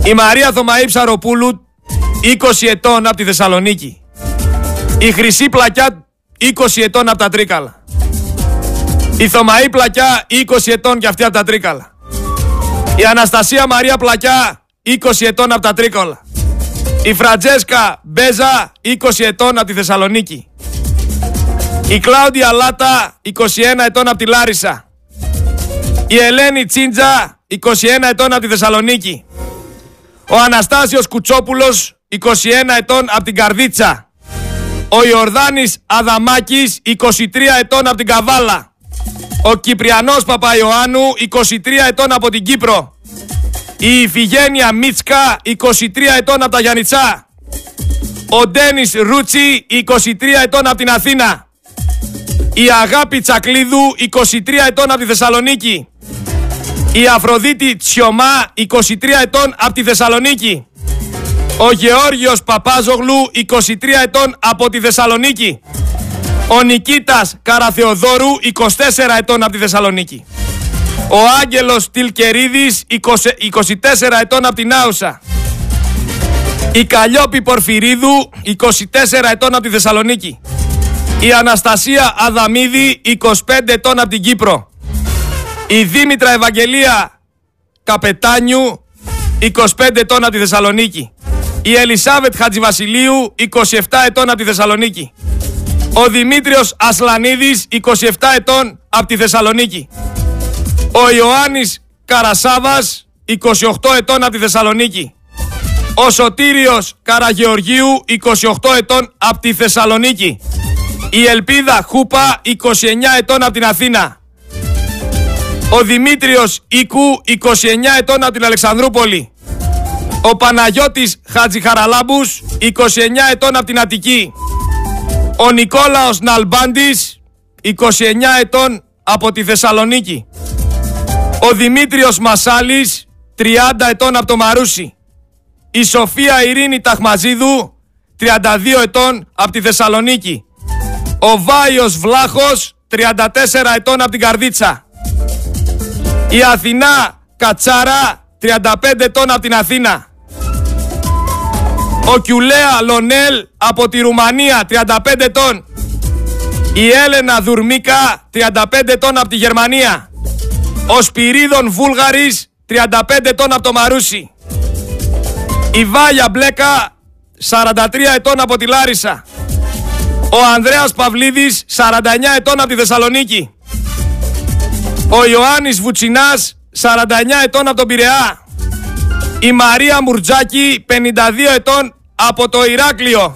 Η Μαρία Θωμαή Ψαροπούλου, είκοσι ετών από τη Θεσσαλονίκη. Η Χρυσή Πλακιά, είκοσι ετών από τα Τρίκαλα. Η Θωμαή Πλακιά, είκοσι ετών και αυτή από τα Τρίκαλα. Η Αναστασία Μαρία Πλακιά, είκοσι ετών από τα Τρίκαλα. Η Φραντζέσκα Μπέζα, είκοσι ετών από τη Θεσσαλονίκη. Η Κλάουντια Λάτα, είκοσι ένα ετών από τη Λάρισα. Η Ελένη Τσίντζα, είκοσι ένα ετών από τη Θεσσαλονίκη. Ο Αναστάσιος Κουτσόπουλος, είκοσι ένα ετών από την Καρδίτσα. Ο Ιορδάνης Αδαμάκης, είκοσι τρία ετών από την Καβάλα. Ο Κυπριανός Παπαϊωάννου, είκοσι τρία ετών από την Κύπρο. Η Ιφηγένεια Μίτσκα, είκοσι τρία ετών από τα Γιαννιτσά. Ο Ντένις Ρούτσι, είκοσι τρία ετών από την Αθήνα. Η Αγάπη Τσακλίδου, είκοσι τρία ετών από τη Θεσσαλονίκη. Η Αφροδίτη Τσιωμά, είκοσι τρία ετών από τη Θεσσαλονίκη. Ο Γεώργιος Παπάζογλου, είκοσι τρία ετών από τη Θεσσαλονίκη. Ο Νικήτας Καραθεοδόρου, είκοσι τέσσερα ετών από τη Θεσσαλονίκη. Ο Άγγελος Τιλκερίδης, είκοσι τέσσερα ετών από την Άουσα. Η Καλλιόπη Πορφυρίδου, είκοσι τέσσερα ετών από τη Θεσσαλονίκη. Η Αναστασία Αδαμίδη, είκοσι πέντε ετών από την Κύπρο. Η Δήμητρα Ευαγγελία Καπετάνιου, είκοσι πέντε ετών από τη Θεσσαλονίκη. Η Ελισάβετ Χατζιβασιλείου, είκοσι επτά ετών από τη Θεσσαλονίκη. Ο Δημήτριος Ασλανίδης, είκοσι επτά ετών από τη Θεσσαλονίκη. Ο Ιωάννης Καρασάβας, είκοσι οκτώ ετών από τη Θεσσαλονίκη. Ο Σωτήριος Καραγεωργίου, είκοσι οκτώ ετών από τη Θεσσαλονίκη. Η Ελπίδα Χούπα, είκοσι εννιά ετών από την Αθήνα. Ο Δημήτριος Ίκου, είκοσι εννιά ετών από την Αλεξανδρούπολη. Ο Παναγιώτης Χατζιχαραλάμπους, είκοσι εννιά ετών από την Αττική. Ο Νικόλαος Ναλμπάντης, είκοσι εννιά ετών από τη Θεσσαλονίκη. Ο Δημήτριος Μασάλης, τριάντα ετών από το Μαρούσι. Η Σοφία Ειρήνη Ταχμαζίδου, τριάντα δύο ετών από τη Θεσσαλονίκη. Ο Βάιος Βλάχος, τριάντα τέσσερα ετών από την Καρδίτσα. Η Αθηνά Κατσάρα, τριάντα πέντε ετών από την Αθήνα. Ο Κιουλέα Λονέλ από τη Ρουμανία, τριάντα πέντε ετών. Η Έλενα Δουρμίκα, τριάντα πέντε ετών από τη Γερμανία. Ο Σπυρίδων Βούλγαρης, τριάντα πέντε ετών από το Μαρούσι. Η Βάγια Μπλέκα, σαράντα τρία ετών από τη Λάρισα. Ο Ανδρέας Παυλίδης, σαράντα εννιά ετών από τη Θεσσαλονίκη. Ο Ιωάννης Βουτσινάς, σαράντα εννιά ετών από τον Πειραιά. Η Μαρία Μουρτζάκη, πενήντα δύο ετών από το Ηράκλειο.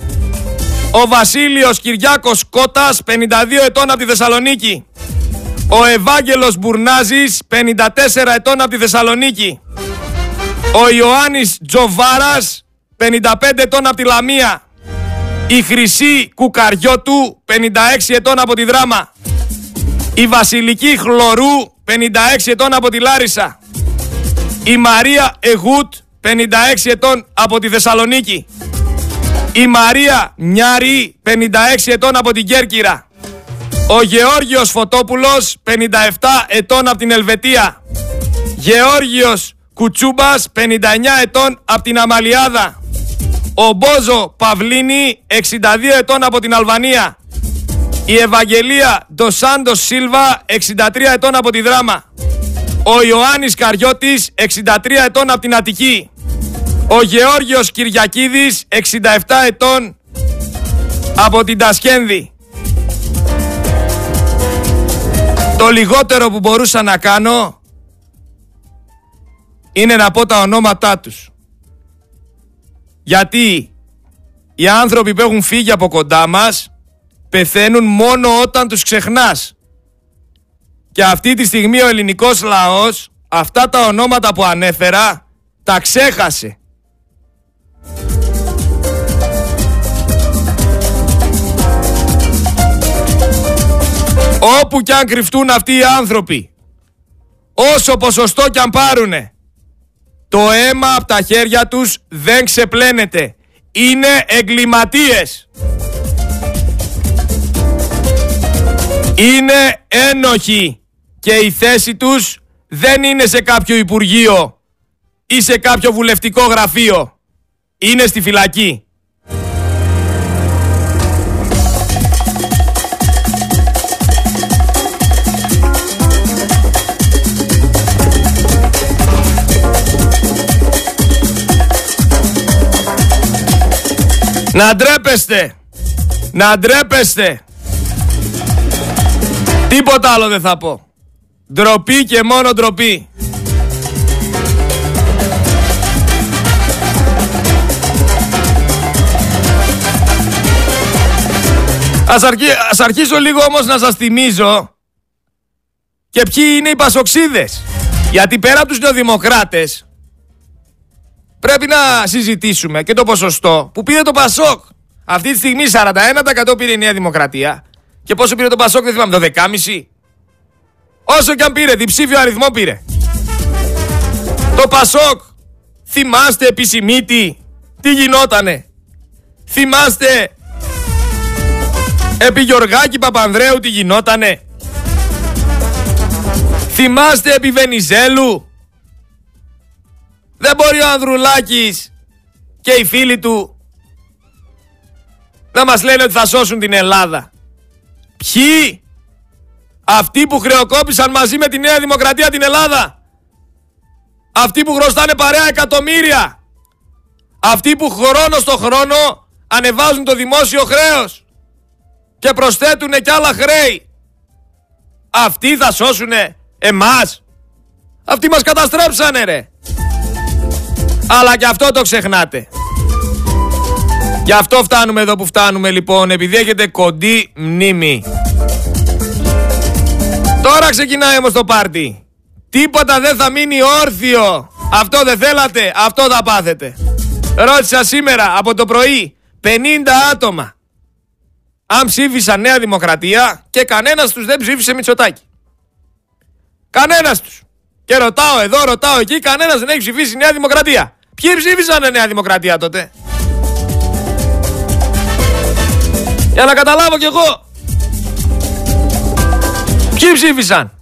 Ο Βασίλειος Κυριάκος Κώτας, πενήντα δύο ετών από τη Θεσσαλονίκη. Ο Ευάγγελος Μπουρνάζης, πενήντα τέσσερα ετών από τη Θεσσαλονίκη. Ο Ιωάννης Τζοβάρας, πενήντα πέντε ετών από τη Λαμία. Η Χρυσή Κουκαριώτου, πενήντα έξι ετών από τη Δράμα. Η Βασιλική Χλωρού, πενήντα έξι ετών από τη Λάρισα. Η Μαρία Εγούτ, πενήντα έξι ετών από τη Θεσσαλονίκη. Η Μαρία Νιάρη, πενήντα έξι ετών από την Κέρκυρα. Ο Γεώργιος Φωτόπουλος, πενήντα επτά ετών από την Ελβετία. Γεώργιος Κουτσούμπας, πενήντα εννιά ετών από την Αμαλιάδα. Ο Μπόζο Παυλίνη, εξήντα δύο ετών από την Αλβανία. Η Ευαγγελία Ντοσάντος Σίλβα, εξήντα τρία ετών από τη Δράμα. Ο Ιωάννης Καριώτης, εξήντα τρία ετών από την Αττική. Ο Γεώργιος Κυριακίδης, εξήντα επτά ετών από την Τασκένδη. Το λιγότερο που μπορούσα να κάνω είναι να πω τα ονόματά τους. Γιατί οι άνθρωποι που έχουν φύγει από κοντά μας πεθαίνουν μόνο όταν τους ξεχνάς. Και αυτή τη στιγμή ο ελληνικός λαός αυτά τα ονόματα που ανέφερα τα ξέχασε. Όπου κι αν κρυφτούν αυτοί οι άνθρωποι, όσο ποσοστό κι αν πάρουνε, το αίμα από τα χέρια τους δεν ξεπλένεται. Είναι εγκληματίες. Είναι ένοχοι και η θέση τους δεν είναι σε κάποιο υπουργείο ή σε κάποιο βουλευτικό γραφείο. Είναι στη φυλακή. Να ντρέπεστε! Να ντρέπεστε! Τίποτα άλλο δεν θα πω. Ντροπή και μόνο ντροπή. Ας, αρχί... Ας αρχίσω λίγο όμως να σας θυμίζω και ποιοι είναι οι πασοξίδες. Γιατί πέρα από τους νεοδημοκράτες πρέπει να συζητήσουμε και το ποσοστό που πήρε το ΠΑΣΟΚ. Αυτή τη στιγμή σαράντα ένα τοις εκατό πήρε η Νέα Δημοκρατία. Και πόσο πήρε το ΠΑΣΟΚ δεν θυμάμαι, δώδεκα κόμμα πέντε. Όσο κι αν πήρε, διψήφιο αριθμό πήρε. Το ΠΑΣΟΚ, θυμάστε επί Σημίτη τι γινότανε. Θυμάστε επί Γιοργάκη Παπανδρέου τι γινότανε. Θυμάστε επί Βενιζέλου. Δεν μπορεί ο Ανδρουλάκης και οι φίλοι του να μας λένε ότι θα σώσουν την Ελλάδα. Ποιοι? Αυτοί που χρεοκόπησαν μαζί με τη Νέα Δημοκρατία την Ελλάδα. Αυτοί που χρωστάνε παρέα εκατομμύρια. Αυτοί που χρόνο στο χρόνο ανεβάζουν το δημόσιο χρέος και προσθέτουν κι άλλα χρέη. Αυτοί θα σώσουνε εμάς? Αυτοί μας καταστρέψανε ρε. Αλλά και αυτό το ξεχνάτε. Γι' αυτό φτάνουμε εδώ που φτάνουμε λοιπόν, επειδή έχετε κοντή μνήμη. Τώρα ξεκινάει όμως το πάρτι. Τίποτα δεν θα μείνει όρθιο. Αυτό δεν θέλατε, αυτό θα πάθετε. Ρώτησα σήμερα από το πρωί πενήντα άτομα αν ψήφισαν Νέα Δημοκρατία και κανένας τους δεν ψήφισε Μητσοτάκη. Κανένας τους. Και ρωτάω εδώ, ρωτάω εκεί, κανένας δεν έχει ψηφίσει Νέα Δημοκρατία. Ποιοι ψήφισαν Νέα Δημοκρατία τότε? Για να καταλάβω κι εγώ. Ποιοι ψήφισαν?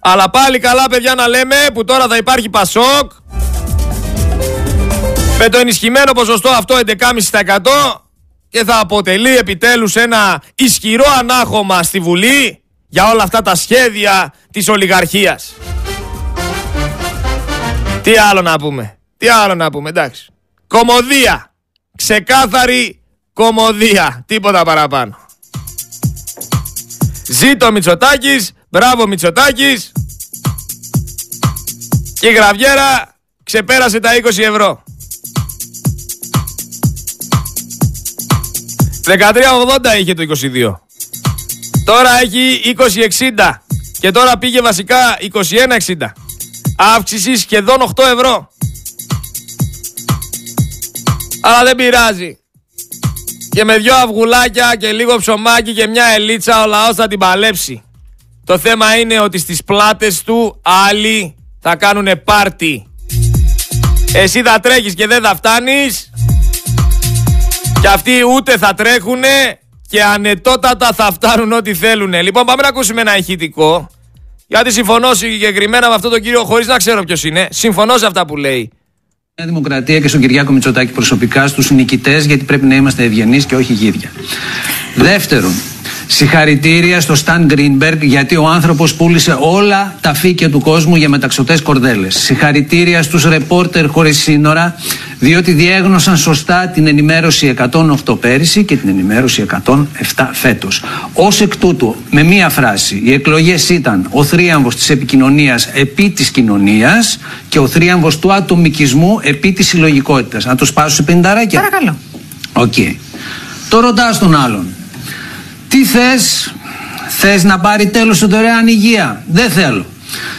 Αλλά πάλι καλά παιδιά να λέμε που τώρα θα υπάρχει ΠΑΣΟΚ. Με το ενισχυμένο ποσοστό αυτό έντεκα κόμμα πέντε τοις εκατό και θα αποτελεί επιτέλους ένα ισχυρό ανάχωμα στη Βουλή για όλα αυτά τα σχέδια της ολιγαρχίας. Τι άλλο να πούμε? Τι άλλο να πούμε, εντάξει. Κωμωδία. Ξεκάθαρη κωμωδία, τίποτα παραπάνω. Ζήτω Μητσοτάκης, Μπράβο Μητσοτάκης. Και η γραβιέρα ξεπέρασε τα είκοσι ευρώ. δεκατρία ογδόντα είχε το είκοσι δύο. Τώρα έχει είκοσι εξήντα. Και τώρα πήγε βασικά είκοσι ένα εξήντα. Αύξηση σχεδόν οκτώ ευρώ. Αλλά δεν πειράζει. Και με δυο αυγουλάκια και λίγο ψωμάκι και μια ελίτσα ο λαός θα την παλέψει. Το θέμα είναι ότι στις πλάτες του άλλοι θα κάνουνε πάρτι. Εσύ θα τρέχεις και δεν θα φτάνεις. Και αυτοί ούτε θα τρέχουνε και ανετότατα θα φτάνουν ό,τι θέλουνε. Λοιπόν, πάμε να ακούσουμε ένα ηχητικό. Γιατί συμφωνώ συγκεκριμένα με αυτόν τον κύριο, χωρίς να ξέρω ποιος είναι. Συμφωνώ σε αυτά που λέει. Νέα Δημοκρατία και στον Κυριάκο Μητσοτάκη προσωπικά, στους νικητές, γιατί πρέπει να είμαστε ευγενείς και όχι γίδια. Δεύτερον, συγχαρητήρια στο Σταν Γκρίνμπεργκ, γιατί ο άνθρωπος πούλησε όλα τα φύκια του κόσμου για μεταξωτές κορδέλες. Συγχαρητήρια στους ρεπόρτερ χωρίς σύνορα, διότι διέγνωσαν σωστά την ενημέρωση εκατόν οκτώ πέρυσι και την ενημέρωση εκατόν επτά φέτος. Ως εκ τούτου, με μία φράση, οι εκλογές ήταν ο θρίαμβος της επικοινωνίας επί της κοινωνίας και ο θρίαμβος του ατομικισμού επί της συλλογικότητας. Να το σπάσω σε πενηνταράκια. Παρακαλώ. Οκ. Okay. Το ρωτάς τον άλλον. Τι θες? Θες να πάρει τέλος η δωρεάν υγεία? Δεν θέλω.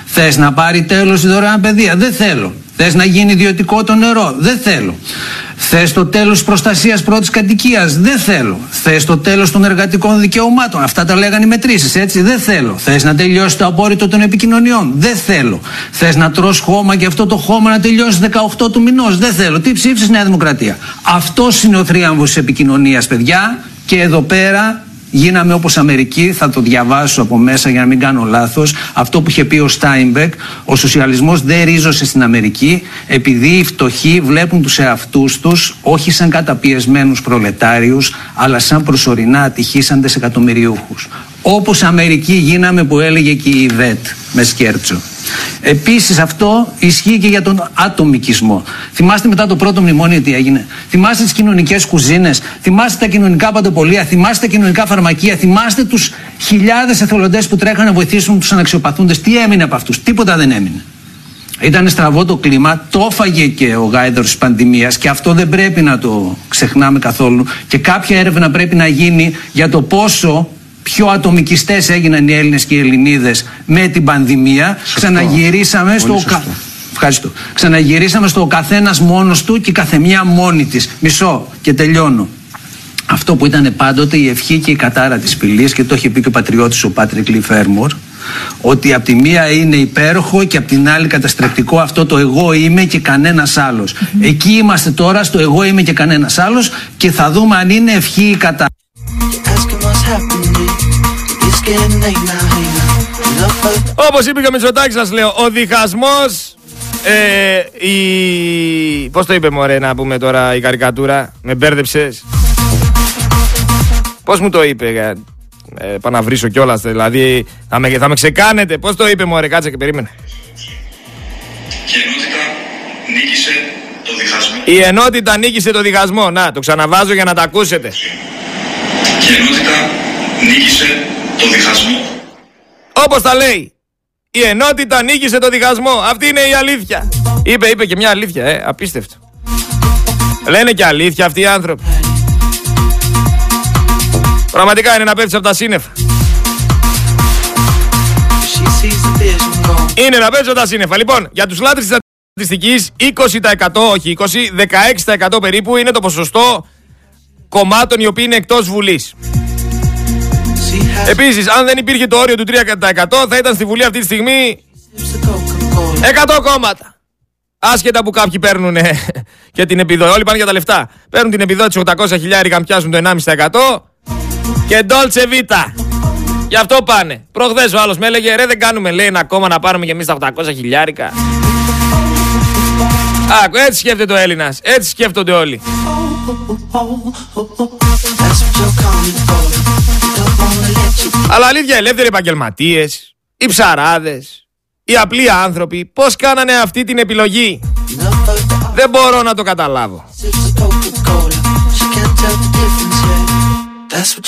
Θες να πάρει τέλος η δωρεάν παιδεία? Δεν θέλω. Θες να γίνει ιδιωτικό το νερό? Δεν θέλω. Θες το τέλος προστασίας πρώτης κατοικίας? Δεν θέλω. Θες το τέλος των εργατικών δικαιωμάτων? Αυτά τα λέγανε οι μετρήσεις, έτσι? Δεν θέλω. Θες να τελειώσει το απόρριτο των επικοινωνιών? Δεν θέλω. Θες να τρως χώμα και αυτό το χώμα να τελειώσει δεκαοκτώ του μηνός? Δεν θέλω. Τι ψήφισες, Νέα Δημοκρατία? Αυτός είναι ο θρίαμβος της επικοινωνίας, παιδιά. Και εδώ πέρα γίναμε όπως Αμερική, θα το διαβάσω από μέσα για να μην κάνω λάθος. Αυτό που είχε πει ο Στάινμπεκ, ο σοσιαλισμός δεν ρίζωσε στην Αμερική επειδή οι φτωχοί βλέπουν τους εαυτούς τους όχι σαν καταπιεσμένους προλετάριους, αλλά σαν προσωρινά ατυχείς δισεκατομμυριούχους. Όπως Αμερική γίναμε, που έλεγε και η Ιβέτ με σκέρτσο. Επίσης αυτό ισχύει και για τον ατομικισμό. Θυμάστε μετά το πρώτο μνημόνιο τι έγινε? Θυμάστε τις κοινωνικές κουζίνες? Θυμάστε τα κοινωνικά παντοπολία? Θυμάστε τα κοινωνικά φαρμακεία? Θυμάστε τους χιλιάδες εθελοντές που τρέχανε να βοηθήσουν τους αναξιοπαθούντες? Τι έμεινε από αυτούς? Τίποτα δεν έμεινε. Ήταν στραβό το κλίμα, το έφαγε και ο γάιδαρος της πανδημίας και αυτό δεν πρέπει να το ξεχνάμε καθόλου. Και κάποια έρευνα πρέπει να γίνει για το πόσο πιο ατομικιστές έγιναν οι Έλληνες και οι Ελληνίδες με την πανδημία. Σωστό. Ξαναγυρίσαμε στο, κα... Ευχαριστώ. Ξαναγυρίσαμε στο ο καθένας μόνος του και η καθεμιά μόνη της. Μισό και τελειώνω. Αυτό που ήταν πάντοτε η ευχή και η κατάρα της πυλής, και το είχε πει και ο πατριώτης ο Πάτρικ Λι Φέρμορ, ότι από τη μία είναι υπέροχο και από την άλλη καταστρεπτικό αυτό το εγώ είμαι και κανένας άλλος. Mm-hmm. Εκεί είμαστε τώρα, στο εγώ είμαι και κανένας άλλος, και θα δούμε αν είναι ευχή ή κατάρα. Όπως είπε και ο Μητσοτάκης, σας λέω, ο διχασμός, ε, η... πώς το είπε μωρέ να πούμε τώρα η καρικατούρα, με μπέρδεψες. Πώς μου το είπε, ε, παναβρίσω κιόλας, δηλαδή θα με, θα με ξεκάνετε, πώς το είπε μωρέ, κάτσε και περίμενε. Η ενότητα νίκησε το διχασμό. Η ενότητα νίκησε το διχασμό, να, το ξαναβάζω για να τα ακούσετε. Η ενότητα νίκησε το διχασμό. Όπως τα λέει. Η ενότητα νίκησε το διχασμό. Αυτή είναι η αλήθεια. Είπε, είπε και μια αλήθεια, ε. Απίστευτο. Λένε και αλήθεια αυτοί οι άνθρωποι. Πραγματικά είναι να πέφτεις από τα σύννεφα. Είναι να πέφτεις από τα σύννεφα. Λοιπόν, για τους λάτρεις της στατιστικής, είκοσι τοις εκατό, όχι είκοσι, δεκαέξι τοις εκατό περίπου είναι το ποσοστό κομμάτων οι οποίοι είναι εκτός Βουλής. Επίσης, αν δεν υπήρχε το όριο του τρία τοις εκατό, θα ήταν στη Βουλή αυτή τη στιγμή εκατό κόμματα. Άσχετα που κάποιοι παίρνουν και την επιδότηση. Όλοι πάνε για τα λεφτά. Παίρνουν την επιδότηση οκτακόσια χιλιάρικα, αν πιάσουν το ενάμιση τοις εκατό και Dolce Vita. Γι' αυτό πάνε. Προχθές ο άλλος με έλεγε, ρε δεν κάνουμε, λέει, ένα κόμμα να πάρουμε και εμείς τα οκτακόσια χιλιάρικα. Άκου, έτσι σκέφτεται ο Έλληνας. Έτσι σκέφτονται όλοι. Αλλά αλήθεια, ελεύθεροι επαγγελματίες, οι ψαράδες, οι απλοί άνθρωποι, πώς κάνανε αυτή την επιλογή? Δεν μπορώ να το καταλάβω.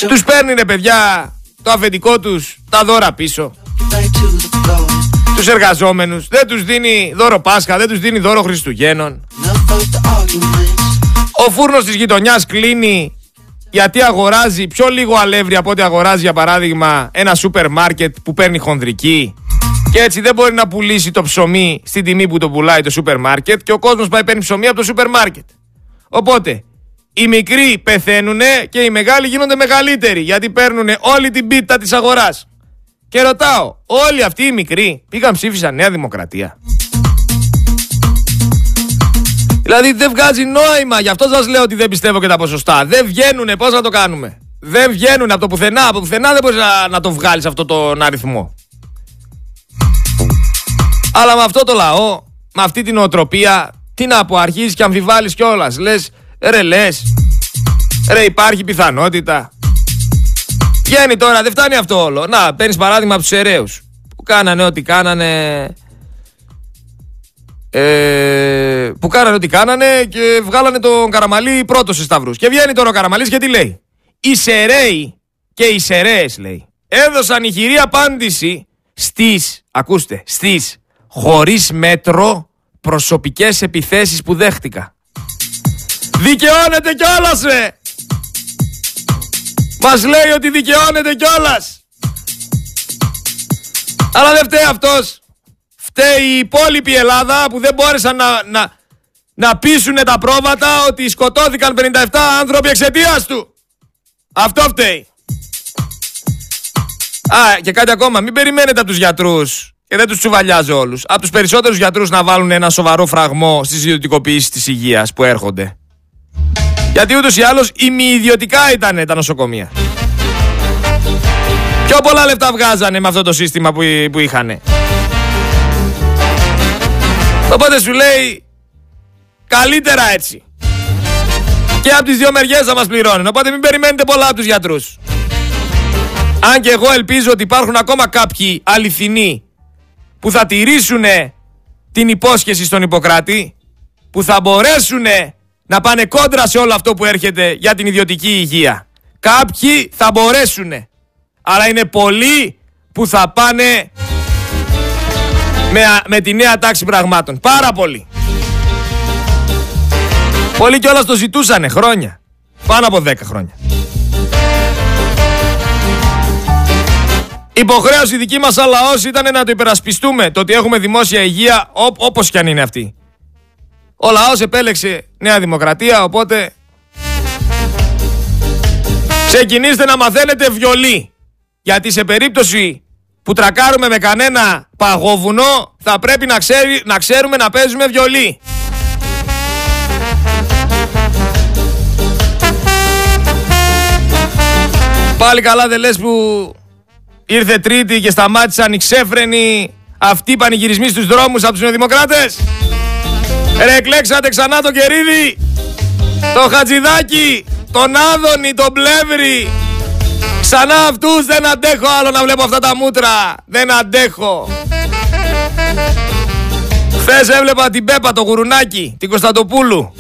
Τους παίρνει, ρε παιδιά, το αφεντικό τους τα δώρα πίσω. Τους εργαζόμενους, δεν τους δίνει δώρο Πάσχα, δεν τους δίνει δώρο Χριστουγέννων. Ο φούρνος της γειτονιάς κλείνει γιατί αγοράζει πιο λίγο αλεύρι από ό,τι αγοράζει για παράδειγμα ένα σούπερ μάρκετ που παίρνει χονδρική. Και έτσι δεν μπορεί να πουλήσει το ψωμί στην τιμή που το πουλάει το σούπερ μάρκετ και ο κόσμος πάει παίρνει ψωμί από το σούπερ μάρκετ. Οπότε οι μικροί πεθαίνουνε και οι μεγάλοι γίνονται μεγαλύτεροι γιατί παίρνουνε όλη την πίτα της αγοράς. Και ρωτάω, όλοι αυτοί οι μικροί πήγαν ψήφισαν Νέα Δημοκρατία. Δηλαδή δεν βγάζει νόημα, γι' αυτό σας λέω ότι δεν πιστεύω και τα ποσοστά. Δεν βγαίνουνε, πώς να το κάνουμε. Δεν βγαίνουνε από το πουθενά, από το πουθενά δεν μπορείς να, να το βγάλεις αυτόν τον αριθμό. Αλλά με αυτό το λαό, με αυτή την οτροπία, τι να πω, αρχίζεις και αμφιβάλλεις κιόλας. Λες, ρε λες, ρε υπάρχει πιθανότητα. Βγαίνει τώρα, δεν φτάνει αυτό όλο. Να, παίρνεις παράδειγμα από τους Σεραίους, που κάνανε ό,τι κάνανε... Ε, που κάνανε ό,τι κάνανε και βγάλανε τον Καραμανλή πρώτο σε σταυρούς. Και βγαίνει τώρα ο Καραμανλής και τι λέει. Οι Σεραίοι και οι Σεραίες, λέει, έδωσαν ηχηρή απάντηση στις, ακούστε, στις χωρίς μέτρο προσωπικές επιθέσεις που δέχτηκα. Δικαιώνεται κιόλας, ρε! Μας λέει ότι δικαιώνεται κιόλας! Αλλά δεν φταίει αυτός. Φταίει η υπόλοιπη Ελλάδα που δεν μπόρεσαν να, να, να πείσουνε τα πρόβατα ότι σκοτώθηκαν πενήντα επτά άνθρωποι εξαιτίας του. Αυτό φταίει. Α, και κάτι ακόμα. Μην περιμένετε από τους γιατρούς, και δεν τους τσουβαλιάζω όλους, από τους περισσότερους γιατρούς να βάλουν ένα σοβαρό φραγμό στις ιδιωτικοποιήσεις της υγείας που έρχονται. Γιατί ούτως ή άλλως ημιιδιωτικά ήταν τα νοσοκομεία. Πιο πολλά λεφτά βγάζανε με αυτό το σύστημα που, που είχανε. Οπότε σου λέει καλύτερα έτσι. Και από τις δύο μεριές θα μας πληρώνουν. Οπότε μην περιμένετε πολλά από τους γιατρούς. Αν και εγώ ελπίζω ότι υπάρχουν ακόμα κάποιοι αληθινοί που θα τηρήσουν την υπόσχεση στον Ιπποκράτη, που θα μπορέσουν να πάνε κόντρα σε όλο αυτό που έρχεται για την ιδιωτική υγεία. Κάποιοι θα μπορέσουν, αλλά είναι πολλοί που θα πάνε με, με τη νέα τάξη πραγμάτων. Πάρα πολλοί. Πολλοί κιόλας το ζητούσανε χρόνια. Πάνω από δέκα χρόνια. Υποχρέωση δική μας σαν λαός ήταν να το υπερασπιστούμε, το ότι έχουμε δημόσια υγεία ό, όπως κι αν είναι αυτή. Ο λαός επέλεξε Νέα Δημοκρατία, οπότε ξεκινήστε να μαθαίνετε βιολί. Γιατί σε περίπτωση που τρακάρουμε με κανένα παγόβουνο θα πρέπει να, ξέρει, να ξέρουμε να παίζουμε βιολί. Πάλι καλά δεν λες που ήρθε Τρίτη και σταμάτησαν οι ξέφρενοι αυτοί οι πανηγυρισμοί στους δρόμους από τους νεοδημοκράτες. Ρε κλέξατε ξανά το Κερίδη, το Χατζηδάκη, τον Άδωνη, τον Πλεύρη. Ξανά αυτούς, δεν αντέχω άλλο να βλέπω αυτά τα μούτρα. Δεν αντέχω. Χθες έβλεπα την Πέπα, το γουρουνάκι, την Κωνσταντοπούλου.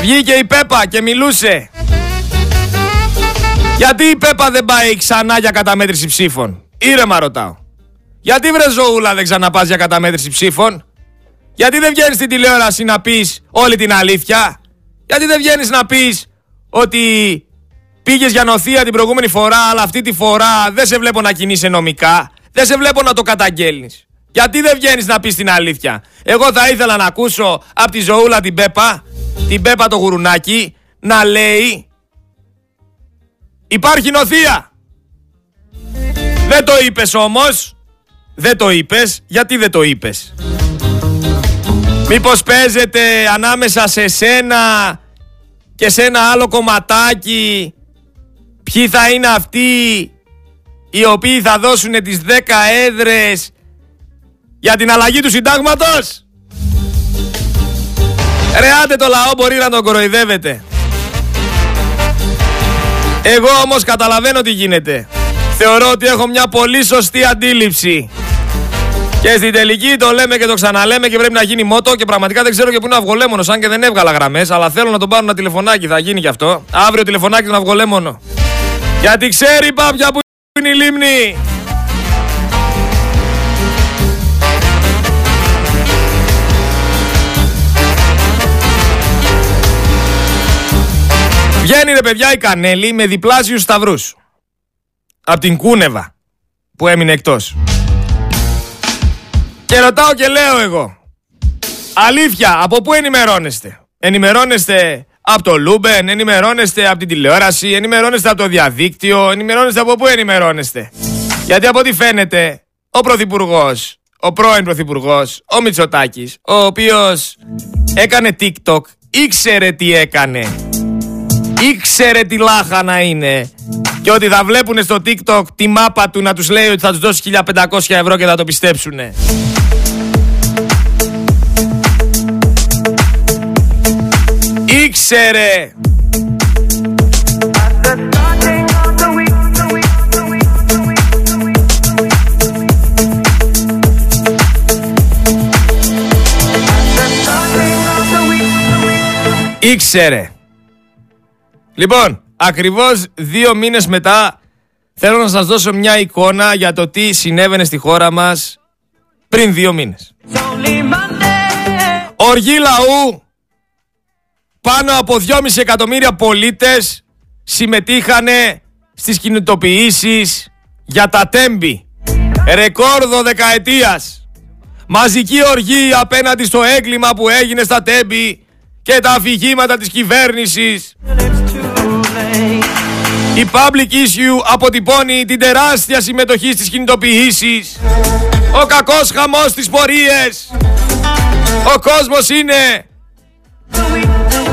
Βγήκε η Πέπα και μιλούσε. Γιατί η Πέπα δεν πάει ξανά για καταμέτρηση ψήφων? Ήρεμα ρωτάω. Γιατί βρε ζωούλα δεν ξαναπάς για καταμέτρηση ψήφων? Γιατί δεν βγαίνεις στην τηλεόραση να πεις όλη την αλήθεια? Γιατί δεν βγαίνεις να πεις ότι πήγες για νοθεία την προηγούμενη φορά, αλλά αυτή τη φορά δεν σε βλέπω να κινείσαι νομικά, δεν σε βλέπω να το καταγγέλνεις? Γιατί δεν βγαίνεις να πεις την αλήθεια? Εγώ θα ήθελα να ακούσω από τη ζωούλα την Πέπα, την Πέπα το γουρουνάκι, να λέει υπάρχει νοθεία. Δεν το είπες όμως. Δεν το είπες. Γιατί δεν το είπες? Μήπως παίζεται ανάμεσα σε σένα και σε ένα άλλο κομματάκι ποιοι θα είναι αυτοί οι οποίοι θα δώσουν τις δέκα έδρες για την αλλαγή του συντάγματος? Ρε άντε το λαό μπορεί να τον κοροϊδεύετε. Εγώ όμως καταλαβαίνω τι γίνεται. Θεωρώ ότι έχω μια πολύ σωστή αντίληψη. Και στην τελική το λέμε και το ξαναλέμε και πρέπει να γίνει μότο. Και πραγματικά δεν ξέρω και πού είναι ο Αυγολέμωνος, αν και δεν έβγαλα γραμμές. Αλλά θέλω να τον πάρω ένα τηλεφωνάκι, θα γίνει κι αυτό. Αύριο τηλεφωνάκι τον Αυγολέμωνο. Γιατί ξέρει πάπια που είναι η λίμνη. Βγαίνει ρε παιδιά η Κανέλη με διπλάσιους σταυρούς. Απ' την Κούνεβα που έμεινε εκτός. Και ρωτάω και λέω εγώ. Αλήθεια, από πού ενημερώνεστε? Ενημερώνεστε από το Λούμπεν, ενημερώνεστε από την τηλεόραση, ενημερώνεστε από το διαδίκτυο, ενημερώνεστε από πού ενημερώνεστε? Γιατί από ό,τι φαίνεται ο πρωθυπουργός, ο πρώην πρωθυπουργός, ο Μητσοτάκης, ο οποίος έκανε TikTok, ήξερε τι έκανε, ήξερε τι λάχανα είναι και ότι θα βλέπουν στο TikTok τη μάπα του να τους λέει ότι θα τους δώσει χίλια πεντακόσια ευρώ και θα το πιστέψουνε. Ήξερε Ήξερε. Λοιπόν, ακριβώς δύο μήνες μετά θέλω να σας δώσω μια εικόνα για το τι συνέβαινε στη χώρα μας πριν δύο μήνες. Οργή λαού. Πάνω από δυόμισι εκατομμύρια πολίτες συμμετείχανε στις κινητοποιήσεις για τα τέμπη. Ρεκόρδο δεκαετίας. Μαζική οργή απέναντι στο έγκλημα που έγινε στα τέμπη και τα αφηγήματα της κυβέρνησης. Η Public Issue αποτυπώνει την τεράστια συμμετοχή στις κινητοποιήσεις. Ο κακός χαμός στις πορείες. Ο κόσμος είναι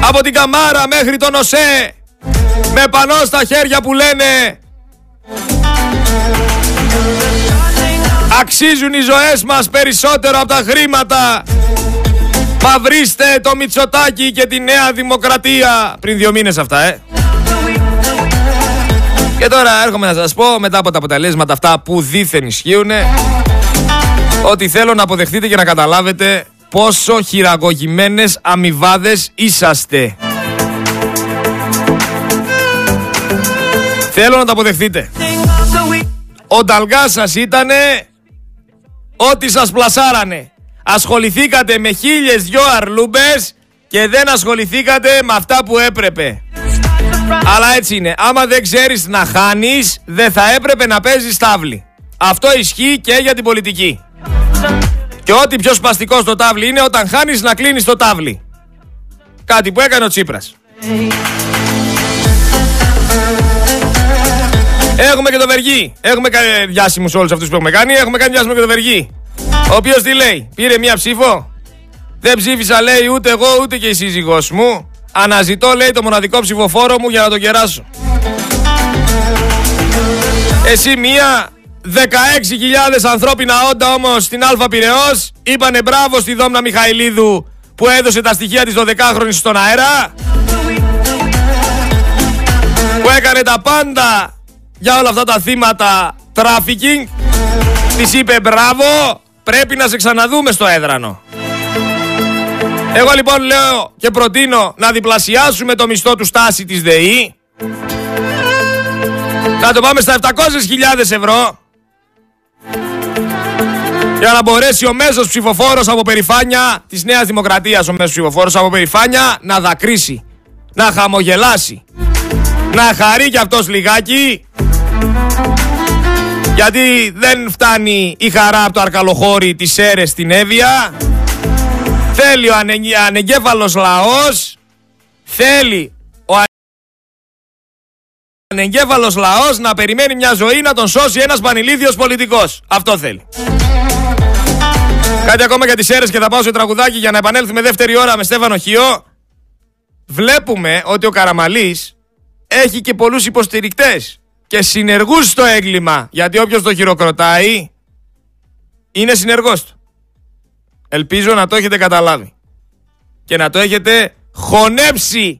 από την Καμάρα μέχρι τον ΟΣΕ με πανό στα χέρια που λένε αξίζουν οι ζωές μας περισσότερο από τα χρήματα. Παυρίστε το Μητσοτάκη και τη Νέα Δημοκρατία. Πριν δύο μήνες αυτά, ε. Και τώρα έρχομαι να σας πω, μετά από τα αποτελέσματα αυτά που δήθεν ισχύουν, ότι θέλω να αποδεχτείτε και να καταλάβετε πόσο χειραγωγημένες αμοιβάδες είσαστε. Θέλω να τα αποδεχτείτε. Ο νταλγάς σας ήτανε ό,τι σας πλασάρανε. Ασχοληθήκατε με χίλιες δυο αρλούμπες και δεν ασχοληθήκατε με αυτά που έπρεπε. Αλλά έτσι είναι. Άμα δεν ξέρεις να χάνεις, δεν θα έπρεπε να παίζεις τάβλη. Αυτό ισχύει και για την πολιτική. Και ό,τι πιο σπαστικό στο τάβλι είναι όταν χάνεις να κλείνεις το τάβλι. Κάτι που έκανε ο Τσίπρας. Έχουμε και το Βεργί. Έχουμε κάνει διάσημους όλους αυτούς που έχουμε κάνει. Έχουμε κάνει διάσημο και το Βεργί. Ο οποίος τι λέει? Πήρε μία ψήφο. Δεν ψήφισα, λέει, ούτε εγώ ούτε και η σύζυγός μου. Αναζητώ, λέει, το μοναδικό ψηφοφόρο μου για να το κεράσω. Εσύ μία... δεκαέξι χιλιάδες ανθρώπινα όντα όμως στην Αλφα Πειραιώς είπανε μπράβο στη Δόμνα Μιχαηλίδου που έδωσε τα στοιχεία της δωδεκάχρονης στον αέρα, που έκανε τα πάντα για όλα αυτά τα θύματα τράφικινγκ. Της είπε μπράβο, πρέπει να σε ξαναδούμε στο έδρανο. Εγώ λοιπόν λέω και προτείνω να διπλασιάσουμε το μισθό του Στάση της ΔΕΗ, να το πάμε στα επτακόσιες χιλιάδες ευρώ, για να μπορέσει ο μέσος ψηφοφόρος από περηφάνεια της Νέας Δημοκρατίας, ο μέσος ψηφοφόρος από περηφάνεια, να δακρύσει, να χαμογελάσει, να χαρεί κι αυτός λιγάκι, γιατί δεν φτάνει η χαρά από το αρκαλοχώρι της Σέρες στην Εύβοια. Θέλει ο ανε... ανεγκέφαλος λαός, θέλει ο ανεγκέφαλος λαός να περιμένει μια ζωή να τον σώσει ένας πανηλίδιος πολιτικός. Αυτό θέλει. Κάτι ακόμα για τις αίρες και θα πάω σε τραγουδάκι για να επανέλθουμε δεύτερη ώρα με Στέφανο Χίο. Βλέπουμε ότι ο Καραμανλής έχει και πολλούς υποστηρικτές και συνεργούς στο έγκλημα, γιατί όποιος το χειροκροτάει είναι συνεργός του. Ελπίζω να το έχετε καταλάβει και να το έχετε χωνέψει.